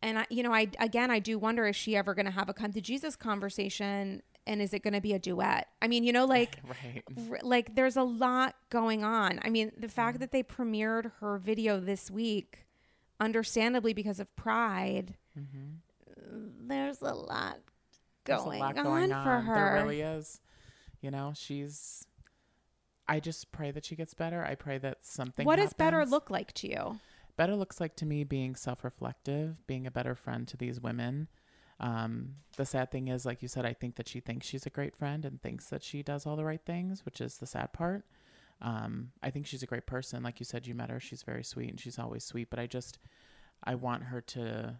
And I, you know, I again I do wonder, is she ever going to have a come to Jesus conversation, and is it going to be a duet? I mean, you know, like right. r- like there's a lot going on. I mean, the fact mm. that they premiered her video this week, understandably because of Pride. Mm-hmm. There's a lot going, a lot going on, on for her. There really is. You know, she's, I just pray that she gets better. I pray that something What happens. Does better look like to you? Better looks like to me being self-reflective, being a better friend to these women, Um, the sad thing is, like you said, I think that she thinks she's a great friend and thinks that she does all the right things, which is the sad part. Um, I think she's a great person. Like you said, you met her. She's very sweet and she's always sweet. But I just, I want her to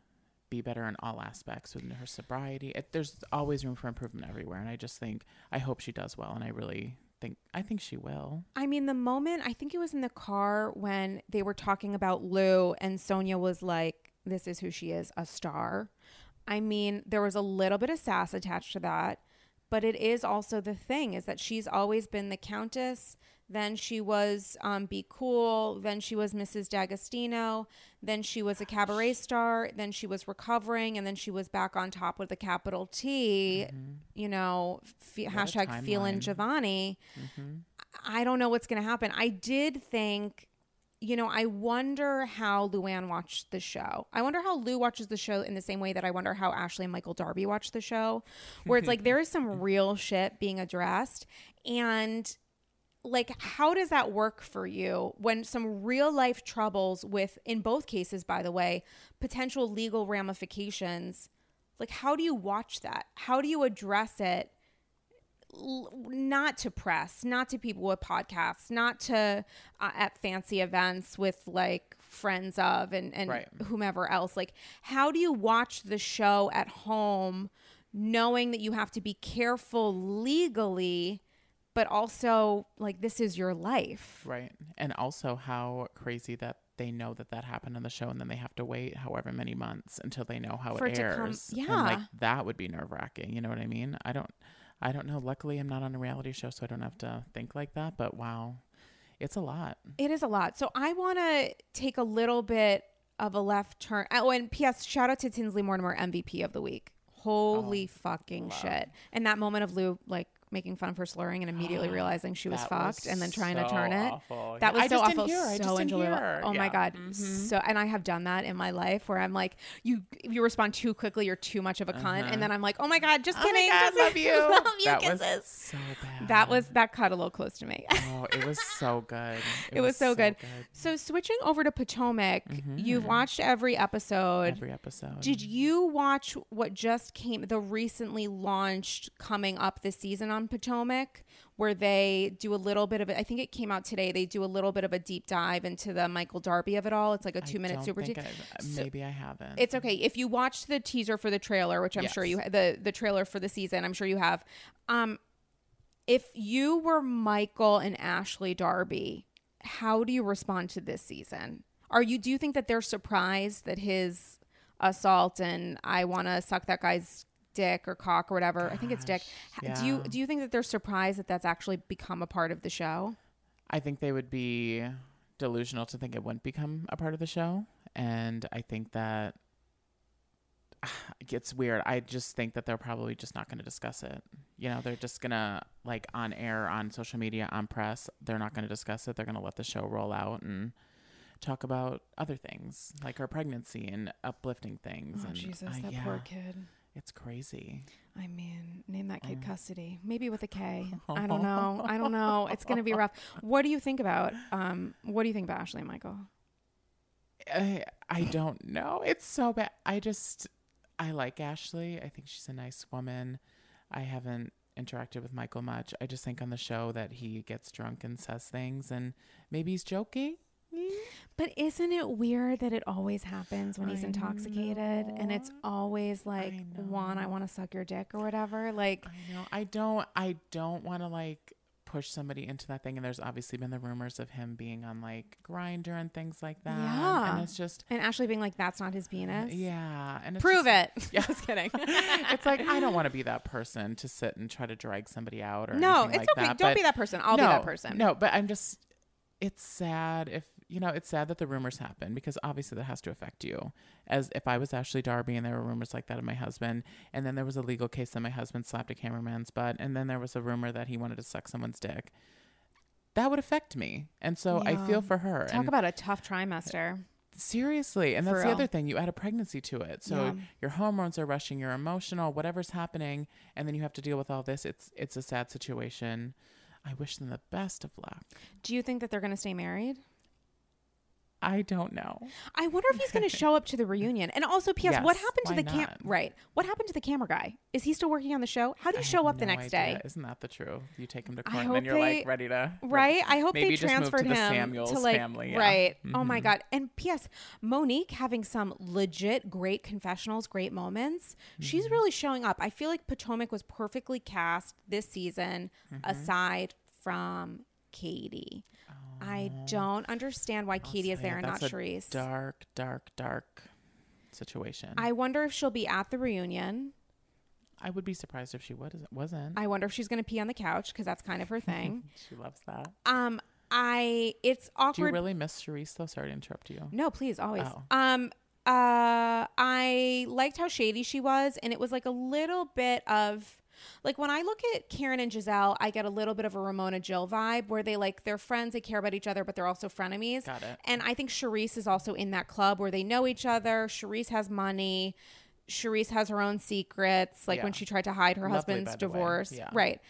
be better in all aspects within her sobriety. It, there's always room for improvement everywhere. And I just think, I hope she does well. And I really think, I think she will. I mean, the moment, I think it was in the car when they were talking about Lou and Sonia was like, this is who she is, a star. I mean, there was a little bit of sass attached to that, but it is also the thing is that she's always been the Countess. Then she was um, Be Cool. Then she was Missus D'Agostino. Then she was a cabaret star. Then she was recovering. And then she was back on top with a capital T, mm-hmm. you know, fe- hashtag feeling Giovanni. Mm-hmm. I don't know what's going to happen. I did think, you know, I wonder how Luann watched the show. I wonder how Lou watches the show in the same way that I wonder how Ashley and Michael Darby watch the show, where it's like there is some real shit being addressed. And like, how does that work for you when some real life troubles with, in both cases, by the way, potential legal ramifications, like how do you watch that? How do you address it? L- not to press, not to people with podcasts, not to uh, at fancy events with like friends of and, and right. whomever else. Like, how do you watch the show at home knowing that you have to be careful legally, but also like this is your life? Right. And also how crazy that they know that that happened on the show and then they have to wait however many months until they know how For it, it airs. Come, yeah. And like that would be nerve wracking. You know what I mean? I don't, I don't know. Luckily I'm not on a reality show, so I don't have to think like that, but wow, it's a lot. It is a lot. So I want to take a little bit of a left turn. Oh, and P S shout out to Tinsley Mortimer, M V P of the week. Holy oh, fucking love. Shit. And that moment of Lou, like, making fun of her slurring and immediately realizing she was that fucked was and then trying so to turn it. Awful. That was I so just awful. Didn't hear. I so just didn't hear. Oh yeah. My God. Mm-hmm. So, and I have done that in my life where I'm like, you, you respond too quickly. You're too much of a cunt. Uh-huh. And then I'm like, oh my God, just oh kidding. God, just love you. Love you. That kisses. Was so bad. That was, that cut a little close to me. Oh, it was so good. It, it was, was so, so good. good. So switching over to Potomac, mm-hmm. you've watched every episode. Every episode. Did you watch what just came, the recently launched coming up this season on Potomac, where they do a little bit of it? I think it came out today. They do a little bit of a deep dive into the Michael Darby of it all. It's like a two I minute super teaser. Maybe so, I haven't. It's okay. If you watched the teaser for the trailer, which I'm yes. sure you the the trailer for the season, I'm sure you have. Um, if you were Michael and Ashley Darby, how do you respond to this season? Are you do you think that they're surprised that his assault and I want to suck that guy's dick or cock or whatever Gosh, I think it's dick yeah. do you do you think that they're surprised that that's actually become a part of the show? I think they would be delusional to think it wouldn't become a part of the show, and I think that uh, it gets weird. I just think that they're probably just not going to discuss it, you know. They're just gonna, like, on air, on social media, on press, they're not going to discuss it. They're going to let the show roll out and talk about other things like her pregnancy and uplifting things. Oh, and Jesus, uh, that yeah. poor kid. It's crazy. I mean, name that kid um, Custody. Maybe with a K. I don't know. I don't know. It's going to be rough. What do you think about, um, what do you think about Ashley and Michael? I, I don't know. It's so bad. I just, I like Ashley. I think she's a nice woman. I haven't interacted with Michael much. I just think on the show that he gets drunk and says things and maybe he's joking. But isn't it weird that it always happens when he's I intoxicated know. And it's always like, I Juan, I want to suck your dick or whatever. Like, I know. I don't, I don't want to like push somebody into that thing. And there's obviously been the rumors of him being on like Grindr and things like that. Yeah. And it's just, and Ashley being like, that's not his penis. Yeah. And it's prove just, it. Yeah. Just kidding. It's like, I don't want to be that person to sit and try to drag somebody out or no, anything it's like okay. that. Don't but be that person. I'll no, be that person. No, but I'm just, it's sad if, you know, it's sad that the rumors happen because obviously that has to affect you. As if I was Ashley Darby and there were rumors like that of my husband, and then there was a legal case that my husband slapped a cameraman's butt, and then there was a rumor that he wanted to suck someone's dick, that would affect me. And so yeah. I feel for her. Talk and about a tough trimester. Seriously. And that's the other thing. You add a pregnancy to it. So yeah. your hormones are rushing, you're emotional, whatever's happening, and then you have to deal with all this. It's, it's a sad situation. I wish them the best of luck. Do you think that they're going to stay married? I don't know. I wonder if he's going to show up to the reunion. And also, P S, yes, what happened to the cam? Right. What happened to the camera guy? Is he still working on the show? How do you I show up no the next idea. day? Isn't that the truth? You take him to court and then you're they, like ready to. Right. I hope maybe they transferred just move to him the Samuels to like family. Yeah. Right. Mm-hmm. Oh my God. And P S, Monique having some legit great confessionals, great moments. Mm-hmm. She's really showing up. I feel like Potomac was perfectly cast this season, mm-hmm. aside from Katie. Oh, I don't understand why Katie is there and not Charisse. Dark, dark, dark situation. I wonder if she'll be at the reunion. I would be surprised if she wasn't. I wonder if she's going to pee on the couch because that's kind of her thing. She loves that. Um, I. It's awkward. Do you really miss Charisse though? Sorry to interrupt you. No, please, always. Oh. Um, uh, I liked how shady she was, and it was like a little bit of. Like when I look at Karen and Giselle, I get a little bit of a Ramona Jill vibe where they like they're friends, they care about each other, but they're also frenemies. Got it. And I think Charisse is also in that club where they know each other. Charisse has money. Charisse has her own secrets. Like yeah. when she tried to hide her Lovely, husband's divorce. Yeah. Right.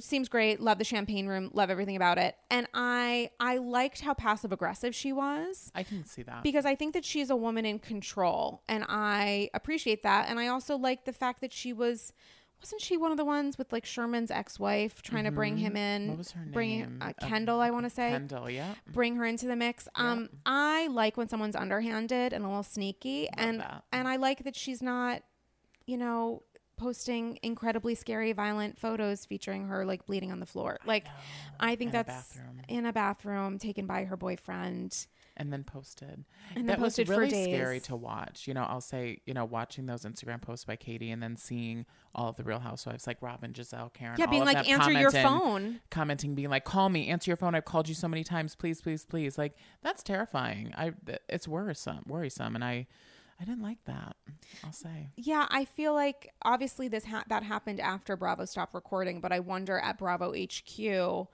Seems great. Love the champagne room. Love everything about it. And I I liked how passive aggressive she was. I can see that. Because I think that she's a woman in control. And I appreciate that. And I also like the fact that she was... Wasn't she one of the ones with like Sherman's ex-wife trying mm-hmm. to bring him in? What was her name? Bring, uh, Kendall, uh, I want to say. Kendall, yeah. Bring her into the mix. Yeah. Um, I like when someone's underhanded and a little sneaky. Love and that. And I like that she's not, you know, posting incredibly scary, violent photos featuring her like bleeding on the floor. Like, I, I think in that's a in a bathroom taken by her boyfriend. And then posted. And then that posted was really for days. Scary to watch. You know, I'll say, you know, watching those Instagram posts by Katie and then seeing all of the Real Housewives like Robin, Giselle, Karen. Yeah, all being of like, answer your phone. Commenting, being like, call me, answer your phone. I've called you so many times. Please, please, please. Like, that's terrifying. I It's worrisome, worrisome. And I... I didn't like that, I'll say. Yeah, I feel like obviously this ha- that happened after Bravo stopped recording, but I wonder at Bravo H Q,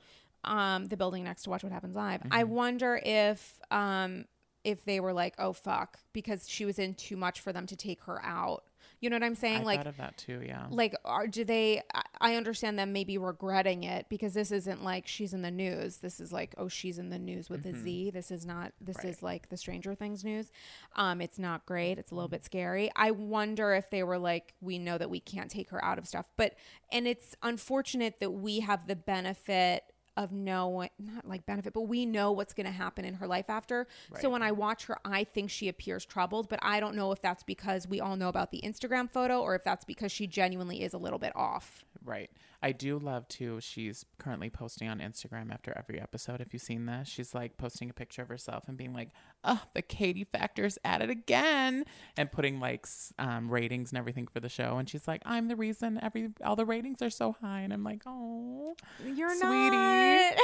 um, the building next to Watch What Happens Live, mm-hmm. I wonder if um, if they were like, oh, fuck, because she was in too much for them to take her out. You know what I'm saying? I like, thought of that too, yeah. Like, are, do they, I understand them maybe regretting it because this isn't like she's in the news. This is like, oh, she's in the news with mm-hmm. a Z. This is not, this right. is like the Stranger Things news. Um, it's not great. It's a little bit scary. I wonder if they were like, we know that we can't take her out of stuff. But, and it's unfortunate that we have the benefit of knowing, not like benefit, but we know what's going to happen in her life after. Right. So when I watch her, I think she appears troubled, but I don't know if that's because we all know about the Instagram photo or if that's because she genuinely is a little bit off. Right. I do love too. She's currently posting on Instagram after every episode. If you've seen this, she's like posting a picture of herself and being like, oh, the Katie factor's at it again, and putting like um, ratings and everything for the show. And she's like, I'm the reason every all the ratings are so high. And I'm like, oh, you're sweetie. Not.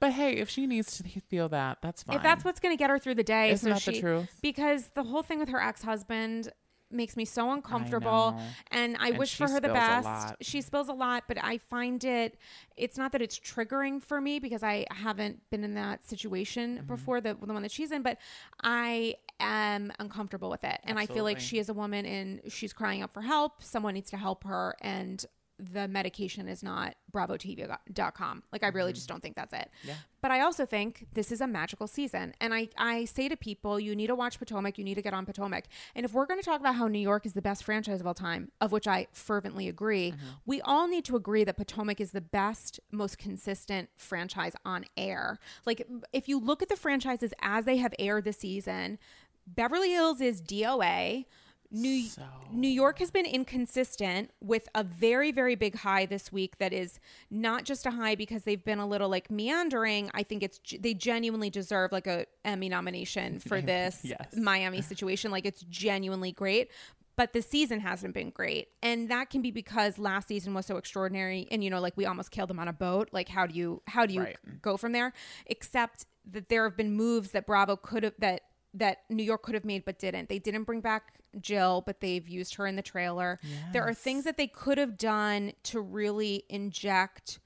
But hey, if she needs to feel that, that's fine. If that's what's going to get her through the day, isn't so that she, the truth? Because the whole thing with her ex-husband makes me so uncomfortable, I and I and wish for her the best. She spills a lot, but I find it, it's not that it's triggering for me because I haven't been in that situation mm-hmm. before, the, the one that she's in, but I am uncomfortable with it. And absolutely. I feel like she is a woman and she's crying out for help. Someone needs to help her. And the medication is not bravo t v dot com. Like, I really mm-hmm. just don't think that's it. Yeah. But I also think this is a magical season. And I, I say to people, you need to watch Potomac. You need to get on Potomac. And if we're going to talk about how New York is the best franchise of all time, of which I fervently agree, mm-hmm. we all need to agree that Potomac is the best, most consistent franchise on air. Like, if you look at the franchises as they have aired this season, Beverly Hills is D O A. New, so. New York has been inconsistent with a very, very big high this week that is not just a high because they've been a little like meandering. I think it's they genuinely deserve like a Emmy nomination for this yes. Miami situation. Like, it's genuinely great. But the season hasn't been great. And that can be because last season was so extraordinary. And, you know, like we almost killed them on a boat. Like, how do you how do you right. go from there? Except that there have been moves that Bravo could have that. that New York could have made but didn't. They didn't bring back Jill, but they've used her in the trailer. Yes. There are things that they could have done to really inject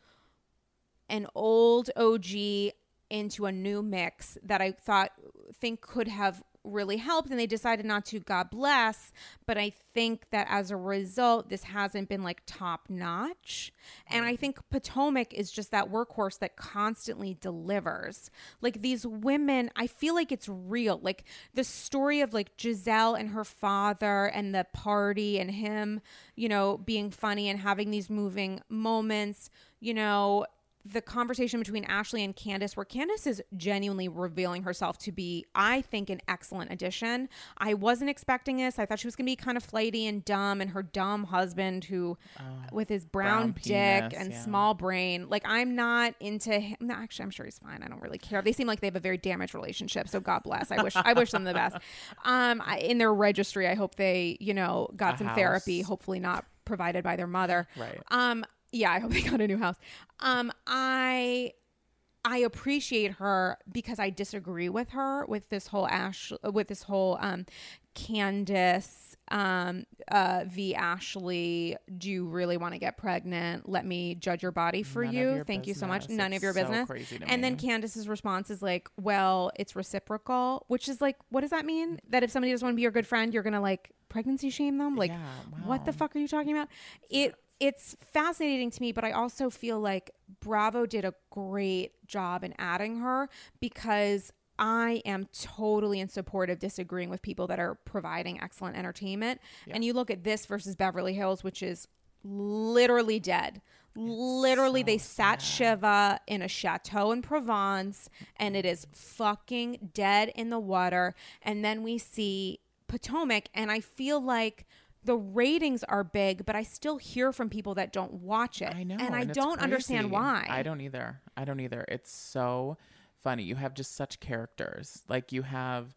an old O G into a new mix that I thought think could have really helped, and they decided not to, God bless. But I think that as a result, this hasn't been like top notch. And I think Potomac is just that workhorse that constantly delivers. Like these women, I feel like it's real. Like the story of like Giselle and her father and the party and him, you know, being funny and having these moving moments, you know, the conversation between Ashley and Candiace, where Candiace is genuinely revealing herself to be, I think, an excellent addition. I wasn't expecting this. I thought she was going to be kind of flighty and dumb, and her dumb husband who uh, with his brown, brown dick penis, and yeah. small brain. Like, I'm not into him. No, actually, I'm sure he's fine. I don't really care. They seem like they have a very damaged relationship. So God bless. I wish I wish them the best. Um, I, in their registry, I hope they, you know, got a some house. Therapy, hopefully not provided by their mother. Right. Um, yeah, I hope they got a new house. Um, I I appreciate her because I disagree with her with this whole Ash with this whole um, Candiace um, uh, v. Ashley. Do you really want to get pregnant? Let me judge your body for None you. Thank business. you so much. None it's of your so business. Crazy to and me. Then Candiace's response is like, "Well, it's reciprocal," which is like, what does that mean? That if somebody doesn't want to be your good friend, you're gonna like pregnancy shame them? Like, yeah, wow. What the fuck are you talking about? It. It's fascinating to me, but I also feel like Bravo did a great job in adding her because I am totally in support of disagreeing with people that are providing excellent entertainment. Yeah. And you look at this versus Beverly Hills, which is literally dead. It's literally, so they sat sad. Shiva in a chateau in Provence, and it is fucking dead in the water. And then we see Potomac, and I feel like the ratings are big, but I still hear from people that don't watch it. I know, and I and don't understand why. I don't either. I don't either. It's so funny. You have just such characters. Like you have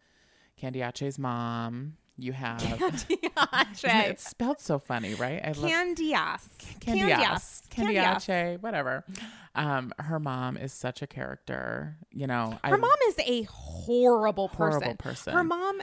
Candiace's mom. You have Candiace. It's spelled so funny, right? I Candiace. Love... Candiace. Candiace. Candiace. Whatever. Um, her mom is such a character. You know, her I... mom is a horrible person. Horrible person. Her mom.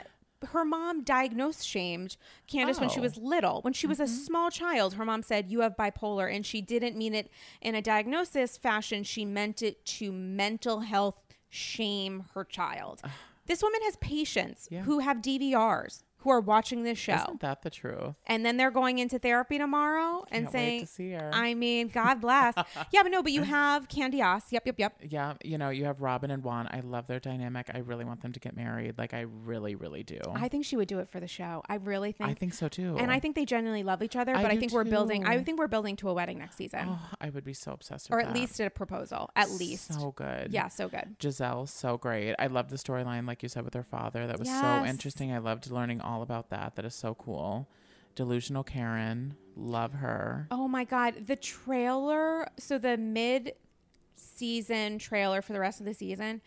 Her mom diagnosed shamed Candiace oh. when she was little. When she was mm-hmm. a small child, her mom said, "You have bipolar." And she didn't mean it in a diagnosis fashion. She meant it to mental health shame her child. Uh, this woman has patients yeah. who have D V Rs who are watching this show. Isn't that the truth? And then they're going into therapy tomorrow Can't and saying, wait to see her. I mean, God bless. yeah, but no, but you have Candiace. Yep, yep, yep. Yeah. You know, you have Robin and Juan. I love their dynamic. I really want them to get married. Like I really, really do. I think she would do it for the show. I really think. I think so too. And I think they genuinely love each other, I but I think too. we're building, I think we're building to a wedding next season. Oh, I would be so obsessed with or that. Or at least at a proposal. At least. So good. Yeah. So good. Giselle. So great. I love the storyline. Like you said with her father, that was yes. so interesting. I loved learning all about that. That is so cool. Delusional Karen, love her. Oh my God, the trailer. So the mid-season trailer for the rest of the season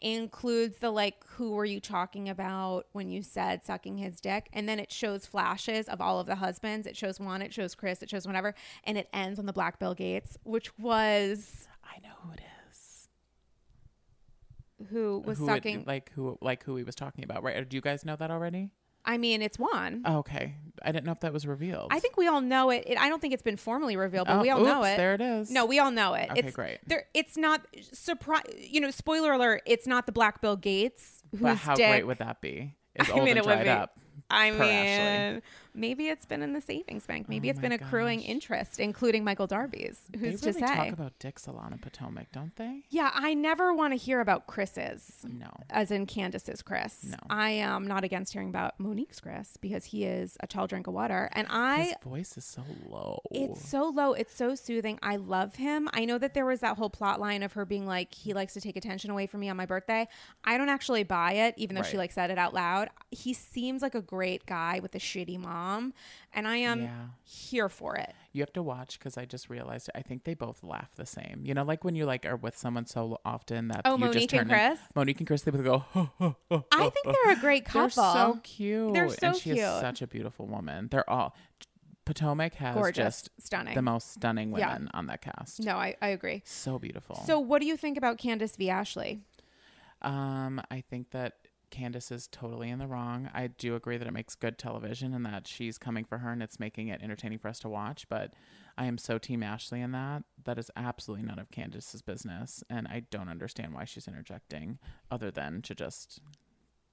includes the like, who were you talking about when you said sucking his dick? And then it shows flashes of all of the husbands. It shows Juan. It shows Chris. It shows whatever. And it ends on the Black Bill Gates, which was I know who it is. Who was who sucking it, like who like who he was talking about, right? Do you guys know that already? I mean, it's Juan. Oh, okay. I didn't know if that was revealed. I think we all know it. it I don't think it's been formally revealed, but oh, we all oops, know it. There it is. No, we all know it. Okay, it's, great. There, it's not surprise. You know, spoiler alert. It's not the Black Bill Gates. Who's but how dick, great would that be? It's I old mean, and it dried would be. Up. I mean, Ashley. Maybe it's been in the savings bank. Maybe oh it's been gosh. accruing interest, including Michael Darby's. Who's they really to say? Talk about dicks a lot in Potomac, don't they? Yeah, I never want to hear about Chris's. No, as in Candiace's Chris. No, I am not against hearing about Monique's Chris because he is a tall drink of water, and I his voice is so low. It's so low. It's so soothing. I love him. I know that there was that whole plot line of her being like, he likes to take attention away from me on my birthday. I don't actually buy it, even though right. she like said it out loud. He seems like a great guy with a shitty mom, and I am yeah. here for it. You have to watch because I just realized I think they both laugh the same. You know, like when you like are with someone so often that oh, you Monique just turn and Chris. In, Monique and Chris, they both go. Ho, ho, ho, I ho, think ho. They're a great couple. They're so cute. They're so and she cute. Is such a beautiful woman. They're all Potomac has gorgeous, just stunning, the most stunning women yeah. on that cast. No, I, I agree. So beautiful. So, what do you think about Candiace v. Ashley? Um, I think that Candiace is totally in the wrong. I do agree that it makes good television and that she's coming for her and it's making it entertaining for us to watch, but I am so team Ashley in that. That is absolutely none of Candiace's business, and I don't understand why she's interjecting other than to just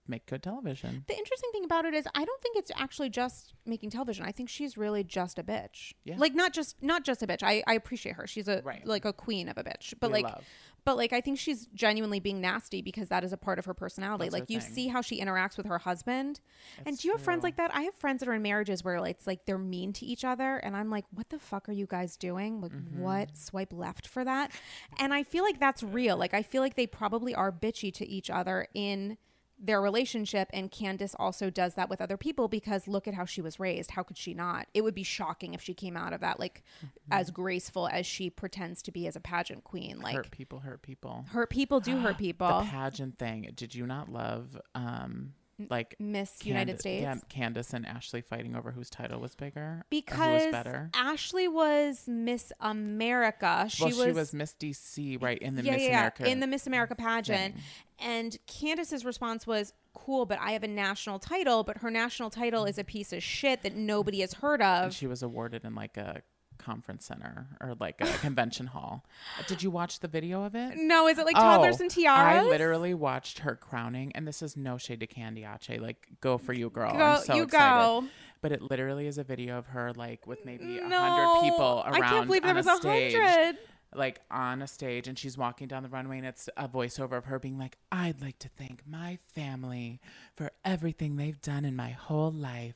make good television. The interesting thing about it is I don't think it's actually just making television. I think she's really just a bitch. Yeah. Like not just not just a bitch. I, I appreciate her. She's a right. like a queen of a bitch. But we like love. But like I think she's genuinely being nasty because that is a part of her personality. That's like her you thing. See how she interacts with her husband. That's and do you have true. Friends like that? I have friends that are in marriages where like, it's like they're mean to each other and I'm like, what the fuck are you guys doing? Like mm-hmm. what? Swipe left for that. And I feel like that's real. Like I feel like they probably are bitchy to each other in their relationship, and Candiace also does that with other people because look at how she was raised. How could she not? It would be shocking if she came out of that like mm-hmm. as graceful as she pretends to be as a pageant queen. Like hurt people hurt people hurt people do hurt people. The pageant thing, did you not love um like Miss Candi- United States? Yeah, Candiace and Ashley fighting over whose title was bigger because who was better. Ashley was Miss America. She, well, was, she was Miss D C, right? In the yeah, Miss yeah, America in the Miss America pageant thing. And Candiace's response was, cool, but I have a national title, but her national title is a piece of shit that nobody has heard of. And she was awarded in like a conference center or like a convention hall. Did you watch the video of it? No. Is it like toddlers oh, and tiaras? I literally watched her crowning, and this is no shade to Candiace. Like, go for you, girl. Go, I'm so you excited. Go. But it literally is a video of her like with maybe a no, hundred people around. I can't believe there was a hundred. Like on a stage, and she's walking down the runway, and it's a voiceover of her being like, I'd like to thank my family for everything they've done in my whole life.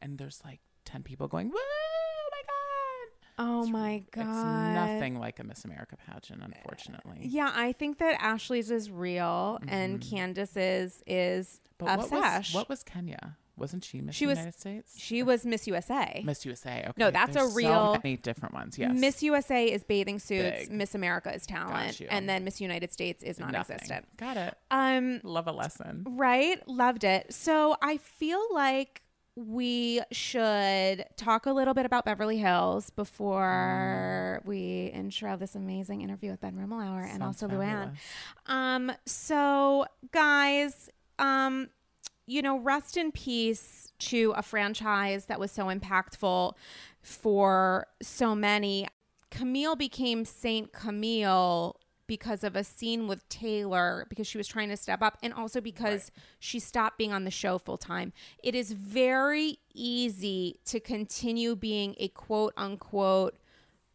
And there's like ten people going, woo, my God. Oh, it's, my God. It's nothing like a Miss America pageant, unfortunately. Yeah, I think that Ashley's is real, mm-hmm. and Candiace's is but a what sash. Was, what was Kenya? Wasn't she Miss she United was, States? She or? was Miss U S A. Miss U S A. Okay. No, that's There's a real. So many different ones. Yes. Miss U S A is bathing suits. Big. Miss America is talent, and then Miss United States is non-existent. Nothing. Got it. Um, love a lesson, right? Loved it. So I feel like we should talk a little bit about Beverly Hills before mm. we intro this amazing interview with Ben Rimalower and also Luann. Um. So guys. Um. You know, rest in peace to a franchise that was so impactful for so many. Camille became Saint Camille because of a scene with Taylor, because she was trying to step up, and also because right. she stopped being on the show full time. It is very easy to continue being a quote unquote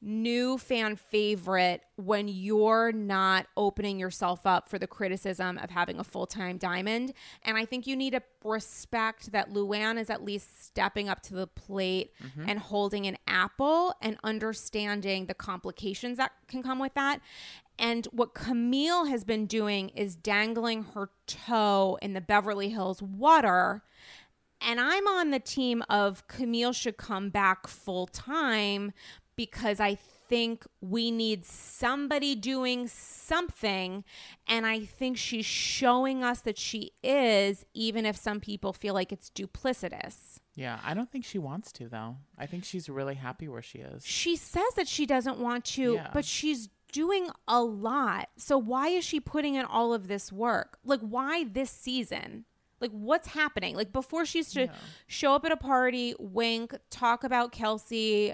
new fan favorite when you're not opening yourself up for the criticism of having a full-time diamond. And I think you need to respect that Luann is at least stepping up to the plate mm-hmm. and holding an apple and understanding the complications that can come with that. And what Camille has been doing is dangling her toe in the Beverly Hills water. And I'm on the team of Camille should come back full-time, because I think we need somebody doing something, and I think she's showing us that she is, even if some people feel like it's duplicitous. Yeah, I don't think she wants to, though. I think she's really happy where she is. She says that she doesn't want to, yeah. but she's doing a lot. So why is she putting in all of this work? Like, why this season? Like, what's happening? Like, before she used to yeah. show up at a party, wink, talk about Kelsey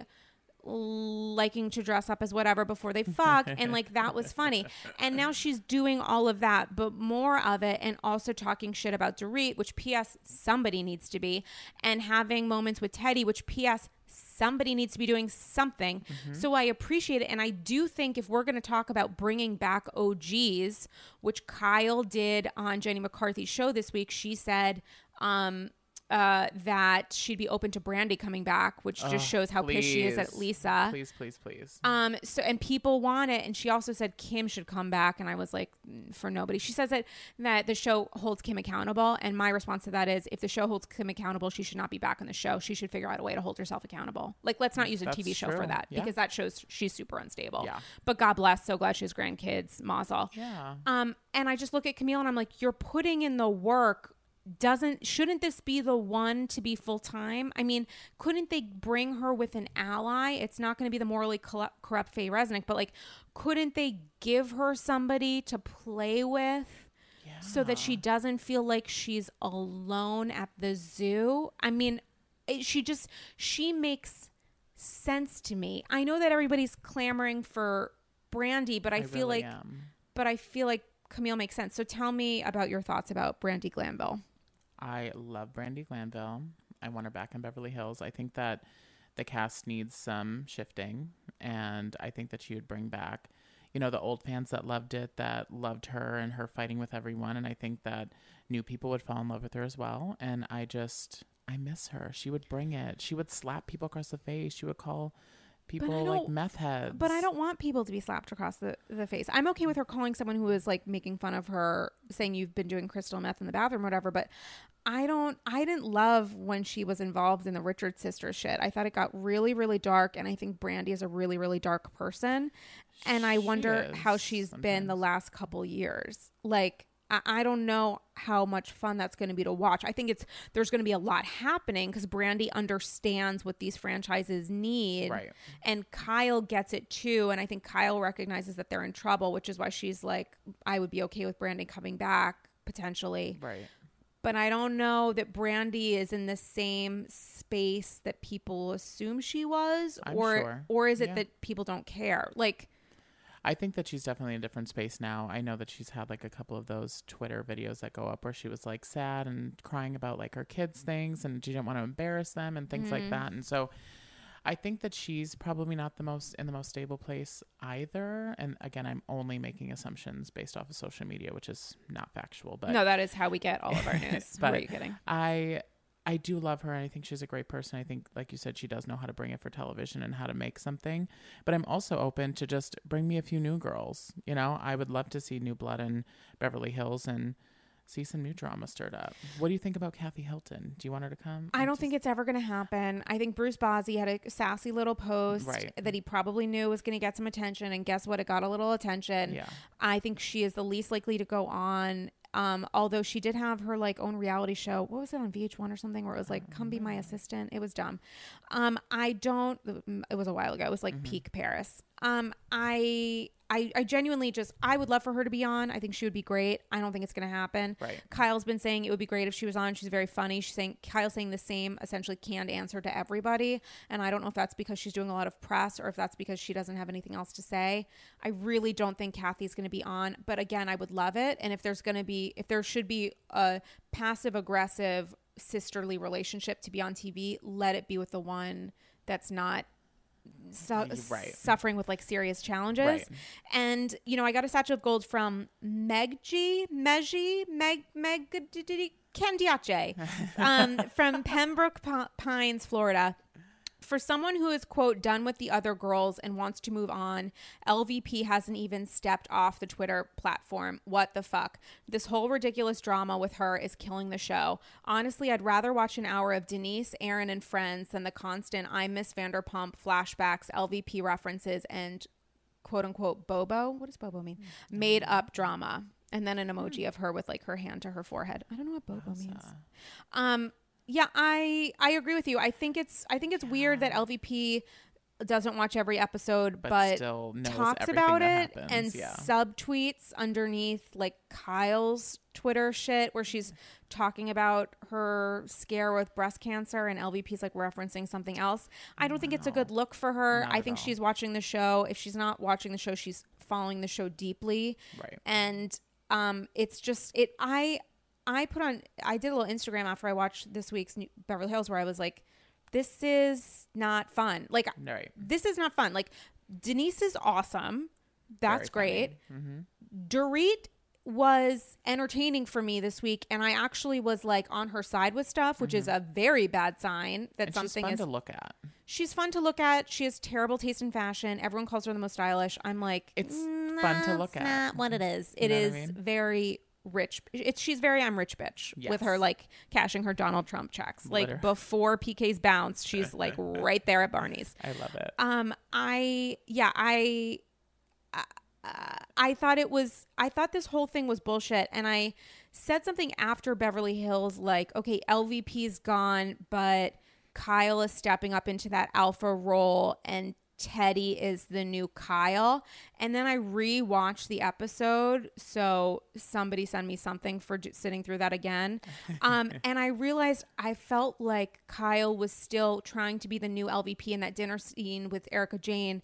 liking to dress up as whatever before they fuck, and like that was funny, and now she's doing all of that but more of it, and also talking shit about Dorit, which P S somebody needs to be, and having moments with Teddy, which P S somebody needs to be doing something. Mm-hmm. So I appreciate it, and I do think if we're going to talk about bringing back O Gs, which Kyle did on Jenny McCarthy's show this week, she said um Uh, that she'd be open to Brandy coming back, which just oh, shows how please. pissed she is at Lisa. Please, please, please. Um. So, and people want it. And she also said Kim should come back. And I was like, for nobody. She says that, that the show holds Kim accountable. And my response to that is, if the show holds Kim accountable, she should not be back on the show. She should figure out a way to hold herself accountable. Like, let's not use a That's T V show true. for that, yeah. because that shows she's super unstable. Yeah. But God bless. So glad she has grandkids. Mazel. Yeah. Um. And I just look at Camille and I'm like, you're putting in the work. Doesn't shouldn't this be the one to be full time? I mean, couldn't they bring her with an ally? It's not going to be the morally corrupt Faye Resnick, but like, couldn't they give her somebody to play with yeah. so that she doesn't feel like she's alone at the zoo? I mean, it, she just she makes sense to me. I know that everybody's clamoring for Brandy, but I, I feel really like, am. but I feel like Camille makes sense. So tell me about your thoughts about Brandy Glanville. I love Brandi Glanville. I want her back in Beverly Hills. I think that the cast needs some shifting, and I think that she would bring back, you know, the old fans that loved it, that loved her and her fighting with everyone. And I think that new people would fall in love with her as well. And I just, I miss her. She would bring it. She would slap people across the face. She would call people like meth heads. But I don't want people to be slapped across the, the face. I'm okay with her calling someone who is like making fun of her, saying you've been doing crystal meth in the bathroom or whatever. But I don't, I didn't love when she was involved in the Richard sisters shit. I thought it got really, really dark. And I think Brandi is a really, really dark person. And I she wonder how she's sometimes. been the last couple years. Like, I, I don't know how much fun that's going to be to watch. I think it's, there's going to be a lot happening because Brandi understands what these franchises need. Right. And Kyle gets it too. And I think Kyle recognizes that they're in trouble, which is why she's like, I would be okay with Brandi coming back potentially. Right. But I don't know that Brandi is in the same space that people assume she was, I'm or, sure. or is it yeah. that people don't care? Like, I think that she's definitely in a different space now. I know that she's had like a couple of those Twitter videos that go up where she was like sad and crying about like her kids' things and she didn't want to embarrass them and things mm. like that. And so I think that she's probably not the most in the most stable place either. And again, I'm only making assumptions based off of social media, which is not factual. But no, that is how we get all of our news. But what are you kidding? I I do love her, and I think she's a great person. I think, like you said, she does know how to bring it for television and how to make something. But I'm also open to just bring me a few new girls. You know, I would love to see new blood in Beverly Hills and see some new drama stirred up. What do you think about Kathy Hilton? Do you want her to come? I don't just... think it's ever going to happen. I think Bruce Bozzi had a sassy little post right. that he probably knew was going to get some attention. And guess what? It got a little attention. Yeah. I think she is the least likely to go on. Um, although she did have her like own reality show. What was it on V H one or something where it was like, come be my assistant. It was dumb. Um, I don't, it was a while ago. It was like mm-hmm. peak Paris. Um, I, I, I genuinely just, I would love for her to be on. I think she would be great. I don't think it's going to happen. Right. Kyle's been saying it would be great if she was on. She's very funny. She's saying, Kyle's saying the same essentially canned answer to everybody. And I don't know if that's because she's doing a lot of press or if that's because she doesn't have anything else to say. I really don't think Kathy's going to be on, but again, I would love it. And if there's going to be, if there should be a passive aggressive sisterly relationship to be on T V, let it be with the one that's not So, right. suffering with like serious challenges. Right. And, you know, I got a satchel of gold from Megji, Megji, Meg, Meg, Candiace um, from Pembroke P- Pines, Florida. For someone who is, quote, done with the other girls and wants to move on, L V P hasn't even stepped off the Twitter platform. What the fuck? This whole ridiculous drama with her is killing the show. Honestly, I'd rather watch an hour of Denise, Aaron, and Friends than the constant I miss Vanderpump flashbacks, L V P references, and, quote, unquote, Bobo. What does Bobo mean? Mm-hmm. Made up drama. And then an emoji of her with, like, her hand to her forehead. I don't know what Bobo Rosa. means. Um... Yeah, I I agree with you. I think it's I think it's yeah. weird that L V P doesn't watch every episode, but, but still knows talks about it happens. and yeah. subtweets underneath like Kyle's Twitter shit where she's talking about her scare with breast cancer and L V P's like referencing something else. I don't no. think it's a good look for her. Not I think all. she's watching the show. If she's not watching the show, she's following the show deeply. Right. And um, it's just it. I. I put on, I did a little Instagram after I watched this week's New Beverly Hills where I was like, this is not fun. Like, right. this is not fun. Like, Denise is awesome. That's great. Mm-hmm. Dorit was entertaining for me this week. And I actually was like on her side with stuff, which mm-hmm. is a very bad sign that and something she's fun is. fun to look at. She's fun to look at. She has terrible taste in fashion. Everyone calls her the most stylish. I'm like, it's nah, fun to look it's at. Not what it is. It you know is I mean? very. rich it's she's very I'm rich bitch yes. with her like cashing her Donald Trump checks like Litter. before P K's bounce she's like right there at Barney's. I love it. um I yeah I uh, I thought it was I thought this whole thing was bullshit, and I said something after Beverly Hills like, okay, L V P's gone, but Kyle is stepping up into that alpha role and Teddy is the new Kyle. And then I rewatched the episode. So somebody send me something for j- sitting through that again. Um, and I realized I felt like Kyle was still trying to be the new L V P in that dinner scene with Erika Jayne.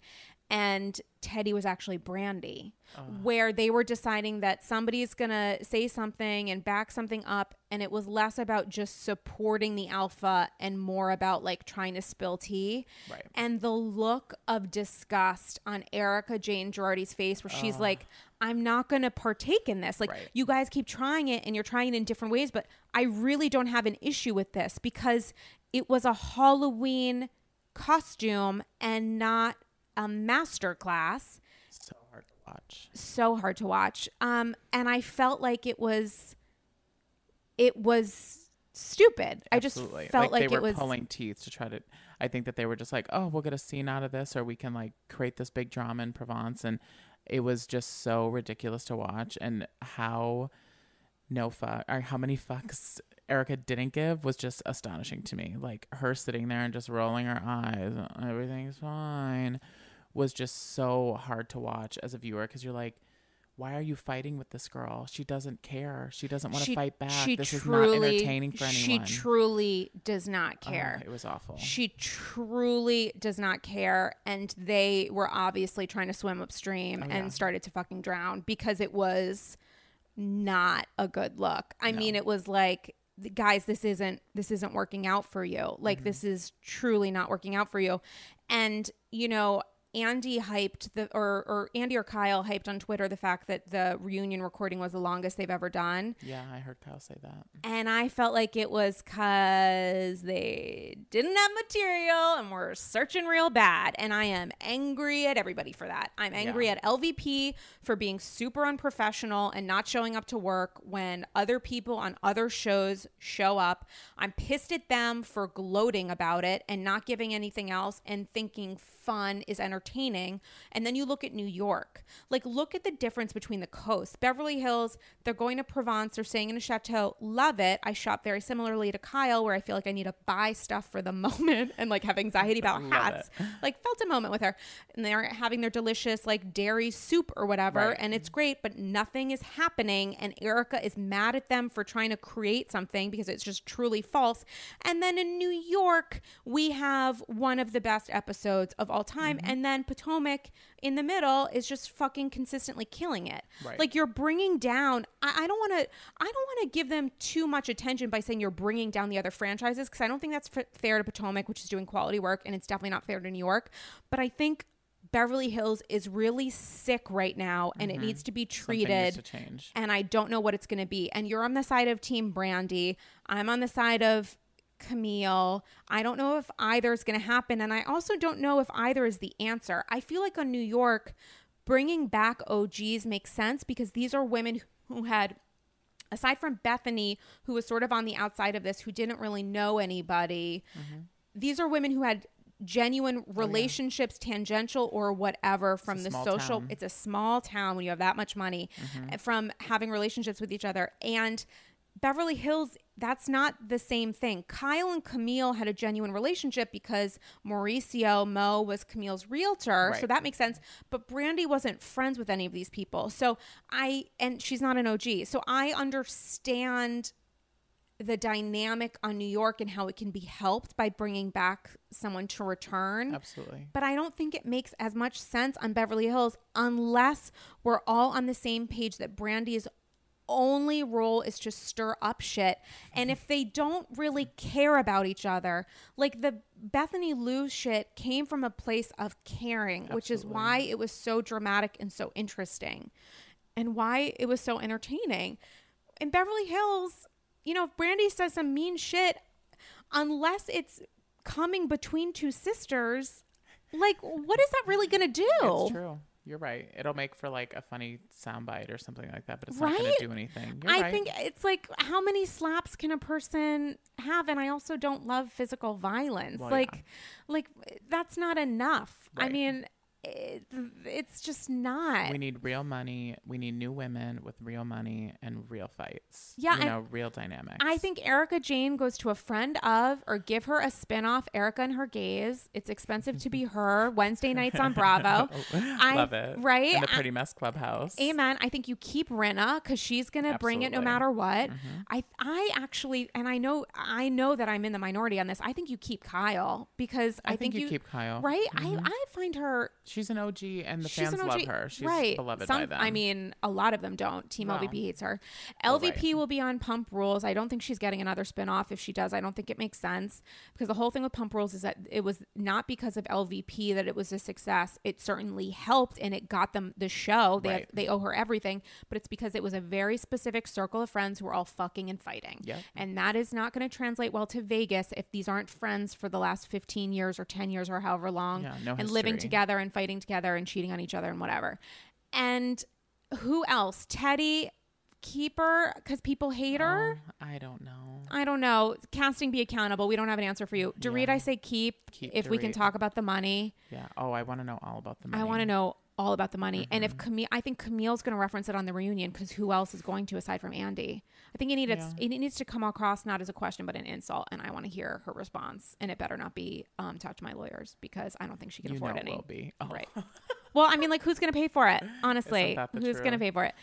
and Teddy was actually Brandy, uh. where they were deciding that somebody's going to say something and back something up. And it was less about just supporting the alpha and more about like trying to spill tea. Right. And the look of disgust on Erica Jane Girardi's face where uh. she's like, I'm not going to partake in this. Like right. you guys keep trying it and you're trying it in different ways, but I really don't have an issue with this because it was a Halloween costume and not a master class. So hard to watch. So hard to watch. Um, and I felt like it was, it was stupid. Absolutely. I just felt like, like they it were was pulling teeth to try to, I think that they were just like, oh, we'll get a scene out of this or we can like create this big drama in Provence. And it was just so ridiculous to watch. And how no fuck or how many fucks Erica didn't give was just astonishing to me. Like her sitting there and just rolling her eyes, everything's fine, was just so hard to watch as a viewer because you're like, why are you fighting with this girl? She doesn't care. She doesn't want to fight back. This truly, is not entertaining for anyone. She truly does not care. Oh, it was awful. She truly does not care. And they were obviously trying to swim upstream oh, yeah. and started to fucking drown because it was not a good look. I no. mean, it was like, guys, this isn't this isn't working out for you. Like, mm-hmm. this is truly not working out for you. And, you know, Andy hyped the or or Andy or Kyle hyped on Twitter the fact that the reunion recording was the longest they've ever done. Yeah, I heard Kyle say that. And I felt like it was because they didn't have material and were searching real bad. And I am angry at everybody for that. I'm angry yeah. at L V P for being super unprofessional and not showing up to work when other people on other shows show up. I'm pissed at them for gloating about it and not giving anything else and thinking fun is entertaining. entertaining. And then you look at New York, like look at the difference between the coast. Beverly Hills, they're going to Provence, they're staying in a chateau, love it. I shop very similarly to Kyle where I feel like I need to buy stuff for the moment and like have anxiety about hats. It. Like felt a moment with her and they're having their delicious like dairy soup or whatever right. and it's great, but nothing is happening and Erica is mad at them for trying to create something because it's just truly false. And then in New York, we have one of the best episodes of all time mm-hmm. and then And Potomac in the middle is just fucking consistently killing it. Right. Like you're bringing down. I, I don't want to. I don't want to give them too much attention by saying you're bringing down the other franchises because I don't think that's f- fair to Potomac, which is doing quality work, and it's definitely not fair to New York. But I think Beverly Hills is really sick right now, and mm-hmm. it needs to be treated. Something needs to change. And I don't know what it's going to be. And you're on the side of Team Brandy. I'm on the side of Camille. I don't know if either is going to happen. And I also don't know if either is the answer. I feel like on New York, bringing back O Gs makes sense because these are women who had, aside from Bethany, who was sort of on the outside of this, who didn't really know anybody. Mm-hmm. These are women who had genuine relationships, oh, yeah. tangential or whatever from the social. Town. It's a small town when you have that much money mm-hmm. from having relationships with each other. And Beverly Hills, that's not the same thing. Kyle and Camille had a genuine relationship because Mauricio Mo was Camille's realtor. Right. So that makes sense. But Brandy wasn't friends with any of these people. So I, and she's not an O G. So I understand the dynamic on New York and how it can be helped by bringing back someone to return. Absolutely. But I don't think it makes as much sense on Beverly Hills unless we're all on the same page that Brandy is only role is to stir up shit. And if they don't really care about each other, like the Bethany Lou shit came from a place of caring, Absolutely. Which is why it was so dramatic and so interesting and why it was so entertaining. In Beverly Hills, you know, if Brandy says some mean shit, unless it's coming between two sisters, like what is that really going to do? It's true. You're right. It'll make for like a funny soundbite or something like that, but it's right? not going to do anything. You're I right. think it's like how many slaps can a person have? And I also don't love physical violence. Well, like, yeah. like that's not enough. Right. I mean, it, it's just not. We need real money. We need new women with real money and real fights. Yeah. You know, real dynamics. I think Erica Jane goes to a friend of or give her a spin-off, Erica and Her Gaze. It's Expensive to Be Her, Wednesday nights on Bravo. I, Love it. Right? In the Pretty I, Mess Clubhouse. Amen. I think you keep Rinna because she's going to bring it no matter what. Mm-hmm. I I actually, and I know I know that I'm in the minority on this, I think you keep Kyle because I, I think, think you, you keep Kyle. Right? Mm-hmm. I, I find her... She's She's an O G, and the She's fans love her. She's right. beloved Some, by them. I mean, a lot of them don't. Team wow. L V P hates her. L V P right. will be on Pump Rules. I don't think she's getting another spinoff. If she does, I don't think it makes sense, because the whole thing with Pump Rules is that it was not because of L V P that it was a success. It certainly helped, and it got them the show. They right. have, they owe her everything, but it's because it was a very specific circle of friends who were all fucking and fighting. Yep. And that is not going to translate well to Vegas if these aren't friends for the last fifteen years or ten years or however long. Yeah, no and history. Living together and fighting together and cheating on each other and whatever. And who else? Teddy, keep her because people hate no, her. I don't know. I don't know. Casting, be accountable. We don't have an answer for you. Dorit, yeah. I say keep, keep if Dorit. We can talk about the money. Yeah. Oh, I want to know all about the money. I want to know all about the money. Mm-hmm. And if Camille, I think Camille's going to reference it on the reunion, because who else is going to aside from Andy? I think it needs, yeah. it needs to come across not as a question, but an insult. And I want to hear her response. And it better not be, um, talk to my lawyers, because I don't think she can you afford know any. It will be. Oh. Right. Well, I mean, like, who's going to pay for it? Honestly, who's going to pay for it?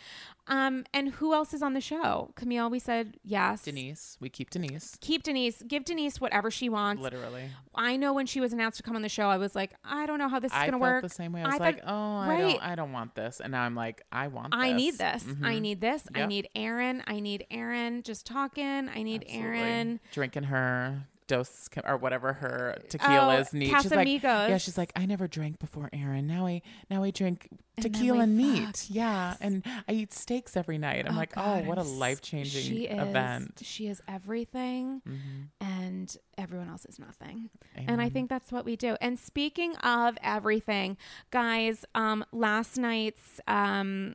Um, and who else is on the show? Camille, we said yes. Denise. We keep Denise. Keep Denise. Give Denise whatever she wants. Literally. I know when she was announced to come on the show, I was like, I don't know how this is going to work. I felt the same way. I was I like, thought, oh, right. I, don't, I don't want this. And now I'm like, I want this. I need this. Mm-hmm. I need this. Yep. I need Aaron. I need Aaron just talking. I need Absolutely. Aaron. Drinking her. Dose or whatever her tequilas oh, need. She's like, yeah, she's like, I never drank before, Aaron. Now I now I drink tequila and, and meat. Fuck, yeah. Yes. And I eat steaks every night. I'm oh, like, God, oh, what a life changing event. She is everything mm-hmm. and everyone else is nothing. Amen. And I think that's what we do. And speaking of everything, guys, um, last night's um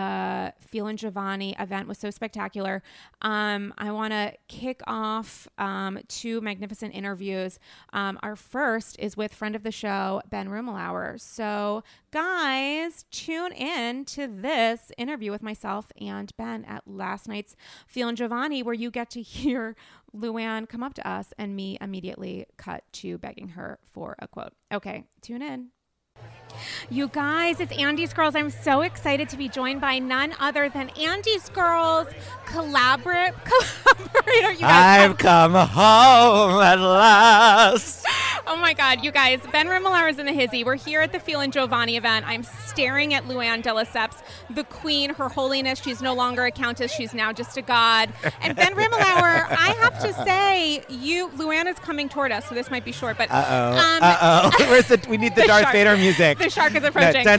Uh, Feelin' Giovanni event was so spectacular. Um, I want to kick off um, two magnificent interviews. Um, our first is with friend of the show, Ben Rimalower. So guys, tune in to this interview with myself and Ben at last night's Feelin' Giovanni, where you get to hear Luann come up to us and me immediately cut to begging her for a quote. Okay, tune in. You guys, it's Andy's Girls. I'm so excited to be joined by none other than Andy's Girls collaborate collaborator. You guys, I've come home at last. Oh my God, you guys, Ben Rimalower is in the hizzy. We're here at the Feelin' Giovanni event. I'm staring at Luann de Lesseps, the queen, her holiness. She's no longer a countess. She's now just a god. And Ben Rimalower, I have to say, you, Luann is coming toward us, so this might be short, but... Uh-oh, um, uh-oh. Where's the, we need the, the Darth shark. Vader music. The shark is approaching. um,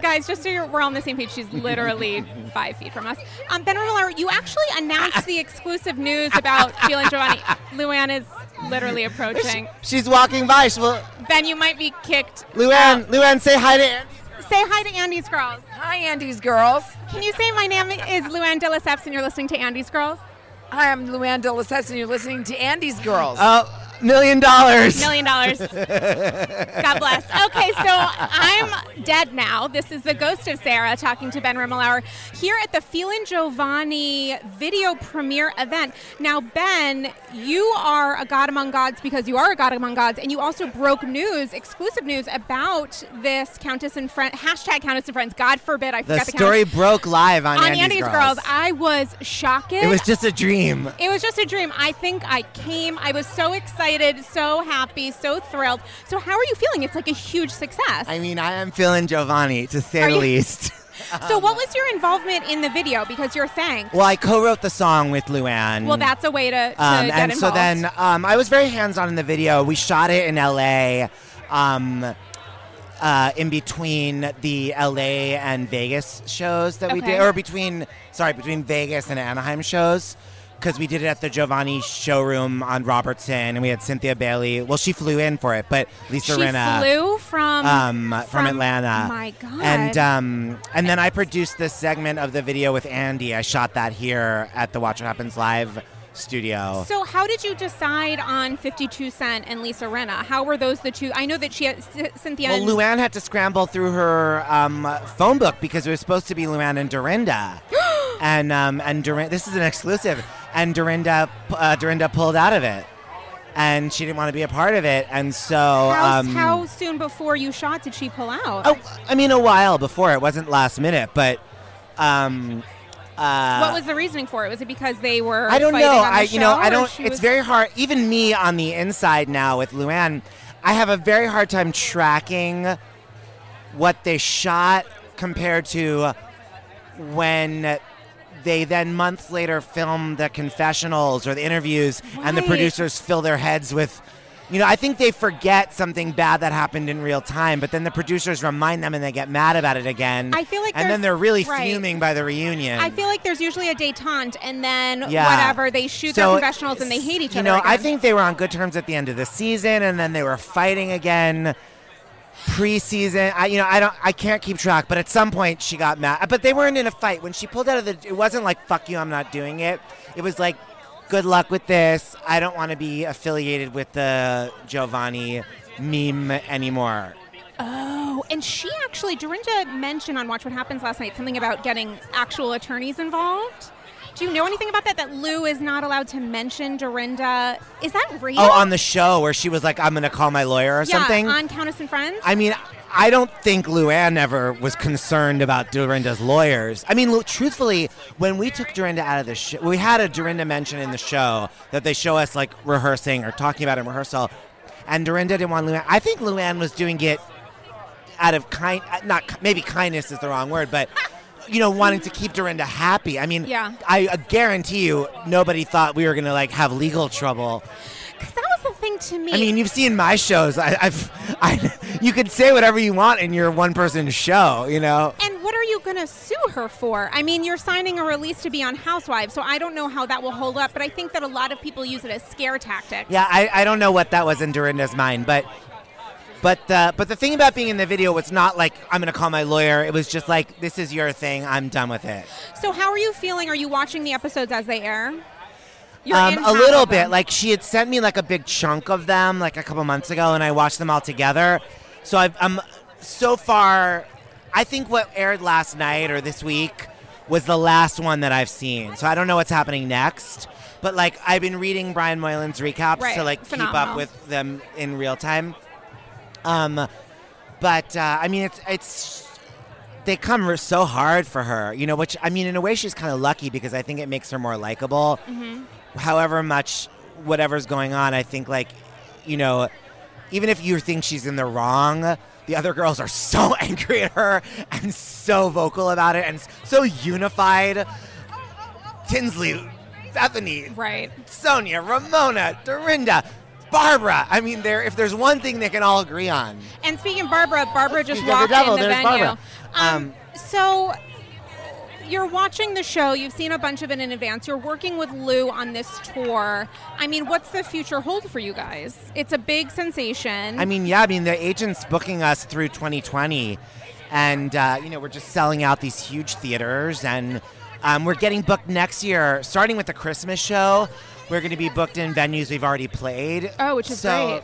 guys, just so you're, we're all on the same page, she's literally five feet from us. Um, Ben Rimalower, you actually announced the exclusive news about Feelin' Giovanni. Luann is literally approaching. She, she's walking by. She will... Ben, you might be kicked. Luann, Luann, say hi to Andy's Girls. Say hi to Andy's Girls. Hi, Andy's Girls. Can you say my name is Luann de Lesseps and you're listening to Andy's Girls? Hi, I'm Luann de Lesseps and you're listening to Andy's Girls. Oh. Million dollars. Million dollars. God bless. Okay, so I'm dead now. This is the ghost of Sarah talking to Ben Rimalower here at the Feelin' Giovanni video premiere event. Now, Ben, you are a god among gods because you are a god among gods, and you also broke news, exclusive news, about this Countess and Friends, hashtag Countess and Friends. God forbid I forgot the The story countess. Broke live on, on Andy's, Andy's Girls. Girls. I was shocked. It was just a dream. It was just a dream. I think I came. I was so excited. So happy, so thrilled. So how are you feeling? It's like a huge success. I mean, I am feeling Giovanni, to say the least. So what was your involvement in the video? Because you're thanked. Well, I co-wrote the song with Luann. Well, that's a way to, to um, get and involved. And so then um, I was very hands-on in the video. We shot it in L A um, uh, in between the L A and Vegas shows that okay. we did. Or between, sorry, between Vegas and Anaheim shows. Because we did it at the Giovanni showroom on Robertson, and we had Cynthia Bailey. Well, she flew in for it, but Lisa she Rinna flew from, um, from from Atlanta. My God! And um, and then I produced this segment of the video with Andy. I shot that here at the Watch What Happens Live studio. So how did you decide on fifty-two Cent and Lisa Rinna? How were those the two? I know that she had C- Cynthia. Well, Luann had to scramble through her um, phone book because it was supposed to be Luann and Dorinda. And um, and Dorinda, this is an exclusive. And Dorinda, uh, Dorinda pulled out of it, and she didn't want to be a part of it. And so, how, um, how soon before you shot did she pull out? Oh, I mean, a while before. It wasn't last minute, but. Um, uh, what was the reasoning for it? Was it because they were? I don't know. On the I show, you know I don't. It's was... very hard. Even me on the inside now with Luann, I have a very hard time tracking what they shot compared to when they then months later film the confessionals or the interviews, right. And the producers fill their heads with, you know, I think they forget something bad that happened in real time, but then the producers remind them and they get mad about it again. I feel like, and then they're really right. fuming by the reunion. I feel like there's usually a détente, and then yeah. whatever, they shoot so, their confessionals and they hate each you other. You know, again. I think they were on good terms at the end of the season, and then they were fighting again. Preseason, I you know I don't I can't keep track, but at some point she got mad. But they weren't in a fight when she pulled out of the. It wasn't like fuck you, I'm not doing it. It was like, good luck with this. I don't want to be affiliated with the Giovanni meme anymore. Oh, and she actually, Dorinda mentioned on Watch What Happens last night something about getting actual attorneys involved. Do you know anything about that? That Lou is not allowed to mention Dorinda. Is that real? Oh, on the show where she was like, I'm going to call my lawyer or yeah, something? Yeah, on Countess and Friends. I mean, I don't think Luann ever was concerned about Dorinda's lawyers. I mean, look, truthfully, when we took Dorinda out of the show, we had a Dorinda mention in the show that they show us like rehearsing or talking about in rehearsal, and Dorinda didn't want Luann. I think Luann was doing it out of kind, not maybe kindness is the wrong word, but... you know, wanting to keep Dorinda happy. I mean, yeah. I uh, guarantee you nobody thought we were going to, like, have legal trouble. Because that was the thing to me. I mean, you've seen my shows. I, I've, I, you could say whatever you want in your one-person show, you know. And what are you going to sue her for? I mean, you're signing a release to be on Housewives, so I don't know how that will hold up. But I think that a lot of people use it as scare tactics. Yeah, I, I don't know what that was in Dorinda's mind, but... But the, but the thing about being in the video was not like, I'm going to call my lawyer. It was just like, this is your thing. I'm done with it. So how are you feeling? Are you watching the episodes as they air? You're um, in a little bit. Like, she had sent me like a big chunk of them like a couple months ago, and I watched them all together. So I've, I'm so far, I think what aired last night or this week was the last one that I've seen. So I don't know what's happening next. But like, I've been reading Brian Moylan's recaps right. to like Phenomenal. keep up with them in real time. Um, but, uh, I mean, it's, it's, they come so hard for her, you know, which, I mean, in a way she's kind of lucky because I think it makes her more likable. Mm-hmm. However much, whatever's going on, I think, like, you know, even if you think she's in the wrong, the other girls are so angry at her and so vocal about it and so unified. Tinsley, Bethany, right. Sonia, Ramona, Dorinda. Barbara. I mean, there. If there's one thing they can all agree on. And speaking of Barbara, Barbara just walked the devil, in the venue. Barbara. Um, um, so you're watching the show. You've seen a bunch of it in advance. You're working with Lou on this tour. I mean, what's the future hold for you guys? It's a big sensation. I mean, yeah. I mean, the agent's booking us through twenty twenty. And, uh, you know, we're just selling out these huge theaters. And um, we're getting booked next year, starting with the Christmas show. We're going to be booked in venues we've already played. Oh, which is so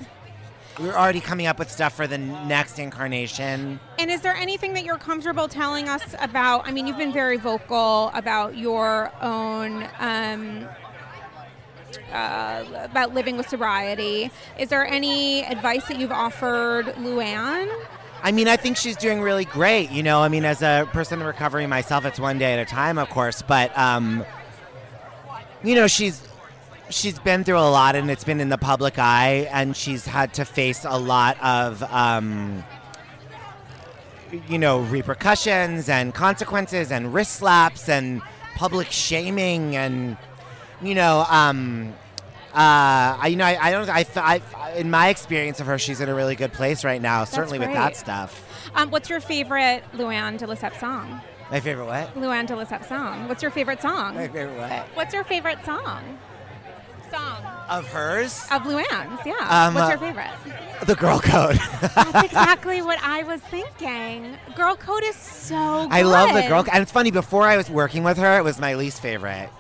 great. We're already coming up with stuff for the next incarnation. And is there anything that you're comfortable telling us about? I mean, you've been very vocal about your own, um, uh, about living with sobriety. Is there any advice that you've offered Luann? I mean, I think she's doing really great. You know, I mean, as a person in recovery myself, it's one day at a time, of course. But, um, you know, she's... she's been through a lot, and it's been in the public eye, and she's had to face a lot of, um, you know, repercussions and consequences and wrist slaps and public shaming and, you know, um, uh, I, you know, I, I don't, I, I, in my experience of her, she's in a really good place right now, That's certainly great. with that stuff. Um, what's your favorite Luann de Lesseps song? My favorite what? Luann de Lesseps song. What's your favorite song? My favorite what? What's your favorite song? Song. Of hers? Of Luann's, yeah. Um, What's your favorite? The Girl Code. That's exactly what I was thinking. Girl Code is so good. I love the Girl Code. And it's funny, before I was working with her, it was my least favorite.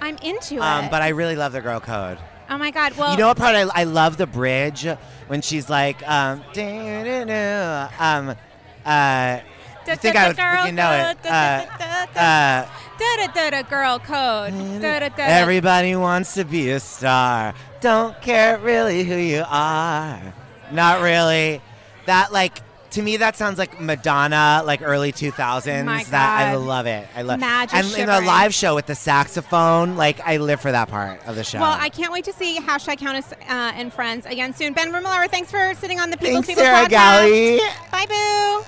I'm into it. Um, but I really love the Girl Code. Oh, my God. Well, you know what part I, I love? The bridge when she's like, um, um, uh, you think I would freaking know it. Uh, uh, Da-da-da-da girl code. Da-da-da-da. Everybody wants to be a star. Don't care really who you are. Not really. That, like, To me, that sounds like Madonna, like early two thousands. My God. That I love it. I love Magic and shivering. In a live show with the saxophone, like I live for that part of the show. Well, I can't wait to see hashtag Countess uh, and Friends again soon. Ben Rimalower, thanks for sitting on the People's People Sarah podcast. Gally. Bye, boo.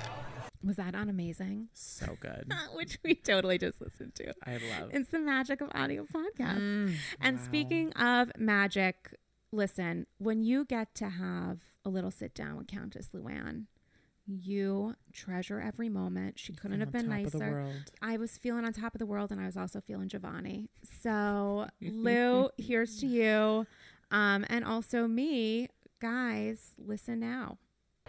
Was that not amazing? So good. Which we totally just listened to. I love. It's the magic of audio podcasts. Mm, and wow. Speaking of magic, listen, when you get to have a little sit down with Countess Luann, you treasure every moment. She couldn't have been nicer. I was feeling on top of the world, and I was also feeling Giovanni. So, Lou, here's to you. Um, and also me. Guys, listen now.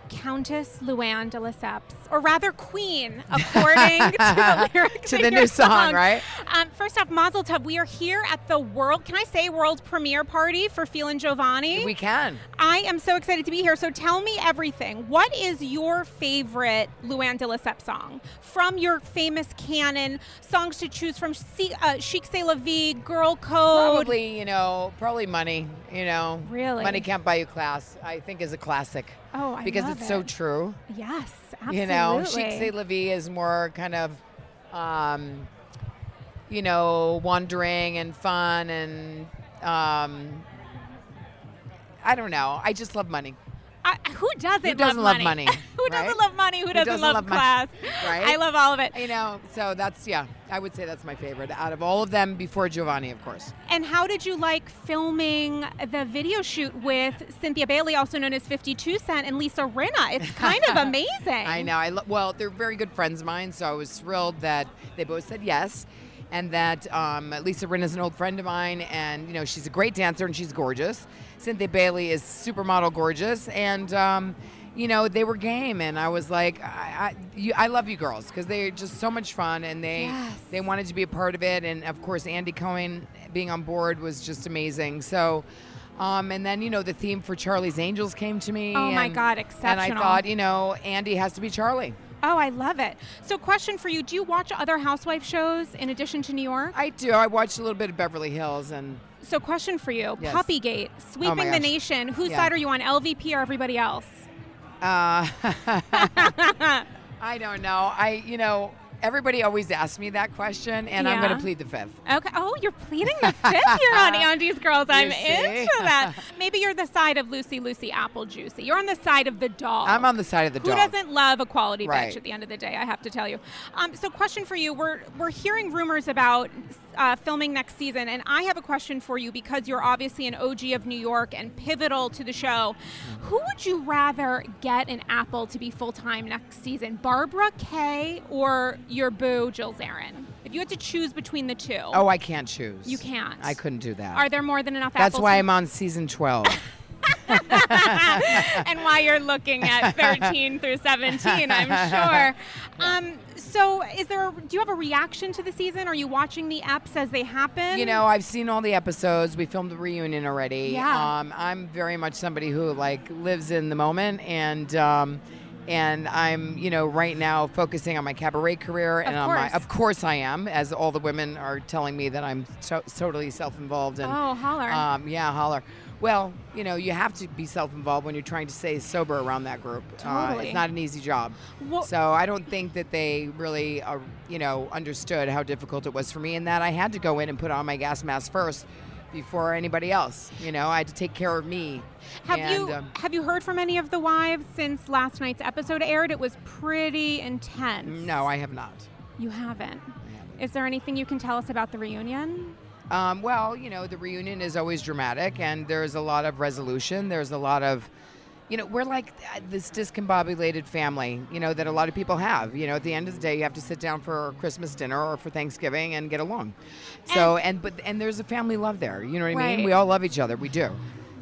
Countess Luann de Lesseps, or rather Queen, according to the lyrics to the new song, song, right? Um, first off, Mazel Tov. We are here at the world, can I say world premiere party for Feelin' Giovanni? We can. I am so excited to be here. So tell me everything. What is your favorite Luann de Lesseps song? From your famous canon, songs to choose from, C- uh, Chic C'est La Vie, Girl Code. Probably, you know, probably Money, you know. Really? Money Can't Buy You Class, I think is a classic. Oh, I Because love it's it. so true. Yes, absolutely. You know, Chic C'est La Vie is more kind of, um, you know, wandering and fun and, um, I don't know. I just love Money. I, who doesn't, who doesn't love, love money? money who right? doesn't love money? Who, who doesn't, doesn't love, love class? Right? I love all of it. You know, so that's, yeah, I would say that's my favorite out of all of them before Giovanni, of course. And how did you like filming the video shoot with Cynthia Bailey, also known as fifty-two Cent, and Lisa Rinna? It's kind of amazing. I know. I lo- Well, they're very good friends of mine, so I was thrilled that they both said yes. And that um, Lisa Rinna is an old friend of mine, and you know she's a great dancer and she's gorgeous. Cynthia Bailey is supermodel gorgeous, and um, you know they were game, and I was like, I, I, you, I love you girls because they're just so much fun, and they yes. they wanted to be a part of it, and of course Andy Cohen being on board was just amazing. So, um, and then you know the theme for Charlie's Angels came to me. Oh and, my God, exceptional! And I thought, you know, Andy has to be Charlie. Oh, I love it. So question for you. Do you watch other housewife shows in addition to New York? I do. I watch a little bit of Beverly Hills. and. So question for you. Yes. Puppygate, sweeping oh the nation. Whose yeah. side are you on, L V P or everybody else? Uh, I don't know. I, you know, everybody always asks me that question, and yeah. I'm going to plead the fifth. Okay. Oh, you're pleading the fifth? You're on Andy's Girls. I'm into that. Maybe you're the side of Lucy, Lucy, Apple Juicy. You're on the side of the dog. I'm on the side of the Who dog. Who doesn't love a quality right. bitch at the end of the day, I have to tell you. Um, so question for you. We're, we're hearing rumors about uh, filming next season, and I have a question for you because you're obviously an O G of New York and pivotal to the show. Who would you rather get an Apple to be full-time next season, Barbara Kay or your boo, Jill Zarin? If you had to choose between the two. Oh, I can't choose. You can't. I couldn't do that. Are there more than enough That's apples? That's why I'm on season twelve. And why you're looking at thirteen through seventeen, I'm sure. Um, so is there, do you have a reaction to the season? Are you watching the eps as they happen? You know, I've seen all the episodes. We filmed the reunion already. Yeah. Um, I'm very much somebody who, like, lives in the moment and... Um, And I'm, you know, right now focusing on my cabaret career. And on my, of course I am, as all the women are telling me that I'm so, totally self-involved. And, oh, holler. Um, yeah, holler. Well, you know, you have to be self-involved when you're trying to stay sober around that group. Totally. Uh, it's not an easy job. Well, so I don't think that they really, uh, you know, understood how difficult it was for me and that I had to go in and put on my gas mask first. Before anybody else, you know, I had to take care of me. Have and, you um, have you heard from any of the wives since last night's episode aired? It was pretty intense. No, I have not. You haven't. I haven't. Is there anything you can tell us about the reunion? Um, well, you know, the reunion is always dramatic, and there's a lot of resolution. There's a lot of, you know, we're like this discombobulated family, you know, that a lot of people have. You know, at the end of the day, you have to sit down for Christmas dinner or for Thanksgiving and get along. So, and, and but and there's a family love there. You know what right. I mean? We all love each other. We do.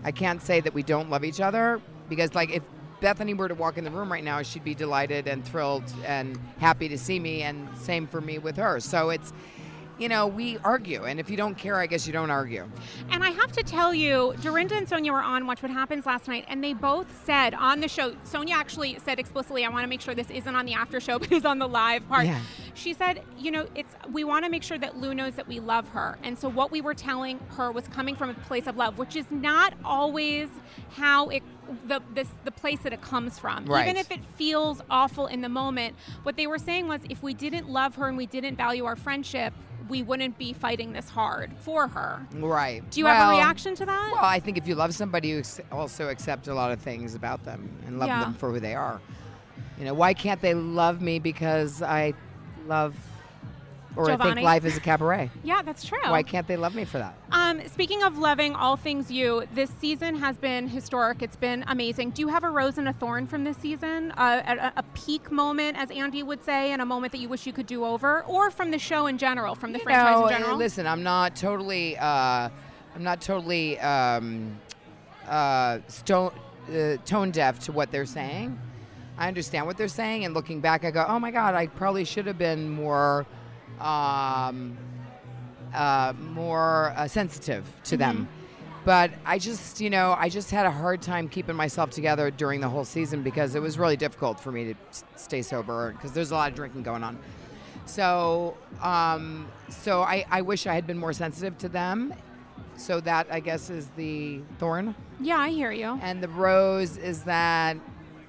I can't say that we don't love each other because, like, if Bethany were to walk in the room right now, she'd be delighted and thrilled and happy to see me, and same for me with her. So it's... You know, we argue, and if you don't care, I guess you don't argue. And I have to tell you, Dorinda and Sonia were on Watch What Happens last night, and they both said on the show, Sonia actually said explicitly, I want to make sure this isn't on the after show, but it's on the live part. Yeah. She said, you know, it's we want to make sure that Lou knows that we love her. And so what we were telling her was coming from a place of love, which is not always how it the this the place that it comes from. Right. Even if it feels awful in the moment, what they were saying was, if we didn't love her and we didn't value our friendship, we wouldn't be fighting this hard for her. Right. Do you well, have a reaction to that? Well, I think if you love somebody, you also accept a lot of things about them and love yeah. them for who they are. You know, why can't they love me because I love or Giovanni. I think life is a cabaret? Yeah, that's true. Why can't they love me for that? Um, speaking of loving all things you, this season has been historic. It's been amazing. Do you have a rose and a thorn from this season? Uh, a, a peak moment, as Andy would say, and a moment that you wish you could do over? Or from the show in general, from the you franchise know, in general? Listen, I'm not totally, uh, I'm not totally um, uh, stone, uh, tone deaf to what they're saying. I understand what they're saying, and looking back, I go, oh, my God, I probably should have been more... Um, uh, more uh, sensitive to mm-hmm. them. But I just, you know, I just had a hard time keeping myself together during the whole season because it was really difficult for me to s- stay sober because there's a lot of drinking going on. So, um, so I, I wish I had been more sensitive to them. So that, I guess, is the thorn. Yeah, I hear you. And the rose is that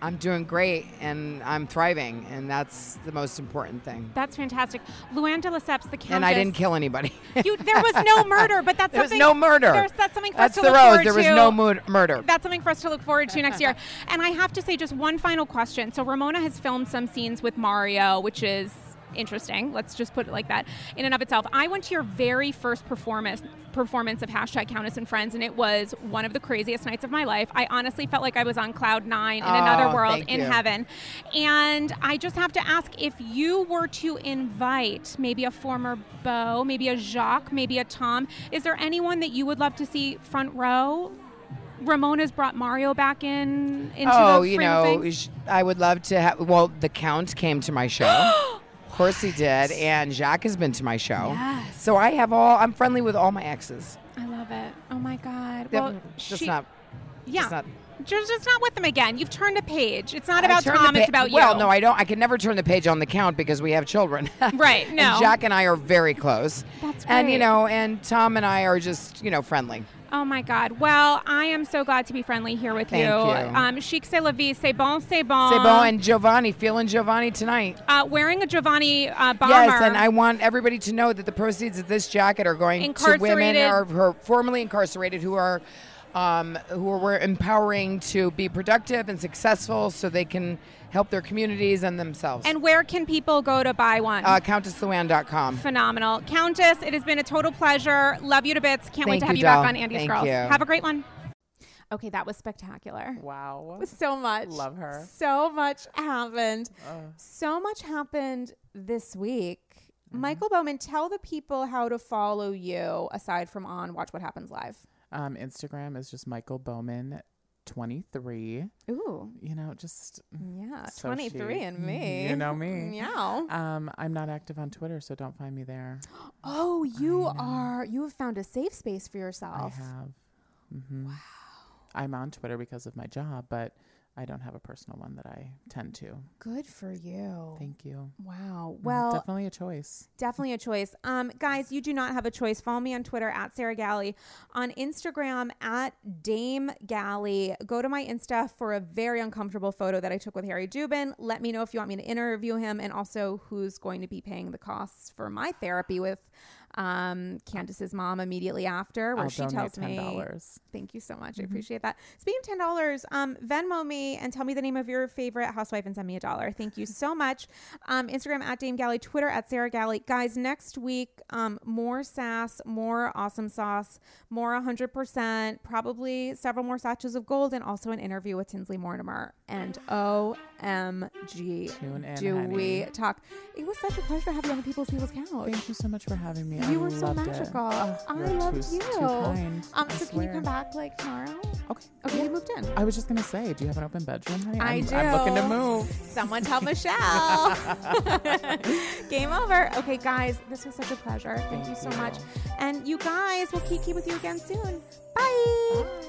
I'm doing great, and I'm thriving, and that's the most important thing. That's fantastic. Luann de Lesseps, the Countess. And I didn't kill anybody. you, there was no murder, but that's there something. There was no murder. That's something for that's us to look rose. forward to. That's the rose. There was no mur- murder. That's something for us to look forward to next year. And I have to say just one final question. So Ramona has filmed some scenes with Mario, which is interesting. Let's just put it like that in and of itself. I went to your very first performance performance of hashtag Countess and Friends, and it was one of the craziest nights of my life. I honestly felt like I was on cloud nine in oh, another world in you. heaven. And I just have to ask, if you were to invite maybe a former beau, maybe a Jacques, maybe a Tom, is there anyone that you would love to see front row? Ramona's brought Mario back in into oh, the you know, sh- I would love to have, well, the Count came to my show. Of course he did, and Jacques has been to my show. Yes. So I have all, I'm friendly with all my exes. I love it. Oh my God. Yep. Well, just she, not, yeah. Just not. You're just not with them again. You've turned a page. It's not about Tom, pa- it's about you. Well, no, I don't. I can never turn the page on the Count because we have children. Right, no. And Jacques and I are very close. That's great. And, you know, and Tom and I are just, you know, friendly. Oh, my God. Well, I am so glad to be friendly here with Thank you. Thank you. Um, chic, c'est la vie. C'est bon, c'est bon. C'est bon. And Giovanni, feeling Giovanni tonight. Uh, wearing a Giovanni uh, bomber. Yes, and I want everybody to know that the proceeds of this jacket are going to women or her formerly incarcerated who are... Um, who we're empowering to be productive and successful so they can help their communities and themselves. And where can people go to buy one? Uh, Countess Luann dot com. Phenomenal. Countess, it has been a total pleasure. Love you to bits. Can't Thank wait to have you, you back on Andy's Thank Girls. You. Have a great one. Okay, that was spectacular. Wow. So much. Love her. So much happened. Uh. So much happened this week. Mm-hmm. Michael Bowman, tell the people how to follow you aside from on Watch What Happens Live. Um, Instagram is just Michael Bowman twenty-three. Ooh. You know, just yeah, so twenty-three chic. And me. You know me. Yeah. Um, I'm not active on Twitter, so don't find me there. Oh, you are you have found a safe space for yourself. I have. Mm-hmm. Wow. I'm on Twitter because of my job, but I don't have a personal one that I tend to. Good for you. Thank you. Wow. Well, definitely a choice. Definitely a choice. Um, guys, you do not have a choice. Follow me on Twitter at Sarah Galley, on Instagram at Dame Galley. Go to my Insta for a very uncomfortable photo that I took with Harry Dubin. Let me know if you want me to interview him, and also who's going to be paying the costs for my therapy with um Candiace's mom immediately after, where I'll she tells ten dollars. Me thank you so much. Mm-hmm. I appreciate that. Speaking of ten dollars, um Venmo me and tell me the name of your favorite housewife and send me a dollar. Thank you so much. um Instagram at Dame Galley, Twitter at Sarah Galley. Guys, next week, um more sass, more awesome sauce, more one hundred percent, probably several more satches of gold, and also an interview with Tinsley Mortimer. And O M G, tune in, do honey. We talk. It was such a pleasure to have you on the People's People's Couch. Thank you so much for having me. You I were so magical. Oh, I loved too, you. Too um, I so swear. Can you come back like tomorrow? Okay. Okay, yeah. You moved in. I was just gonna say, do you have an open bedroom? Honey? I I'm, do. I'm looking to move. Someone tell Michelle. Game over. Okay, guys, this was such a pleasure. Thank, Thank you so you. much. And you guys, we'll kiki with you again soon. Bye. Bye.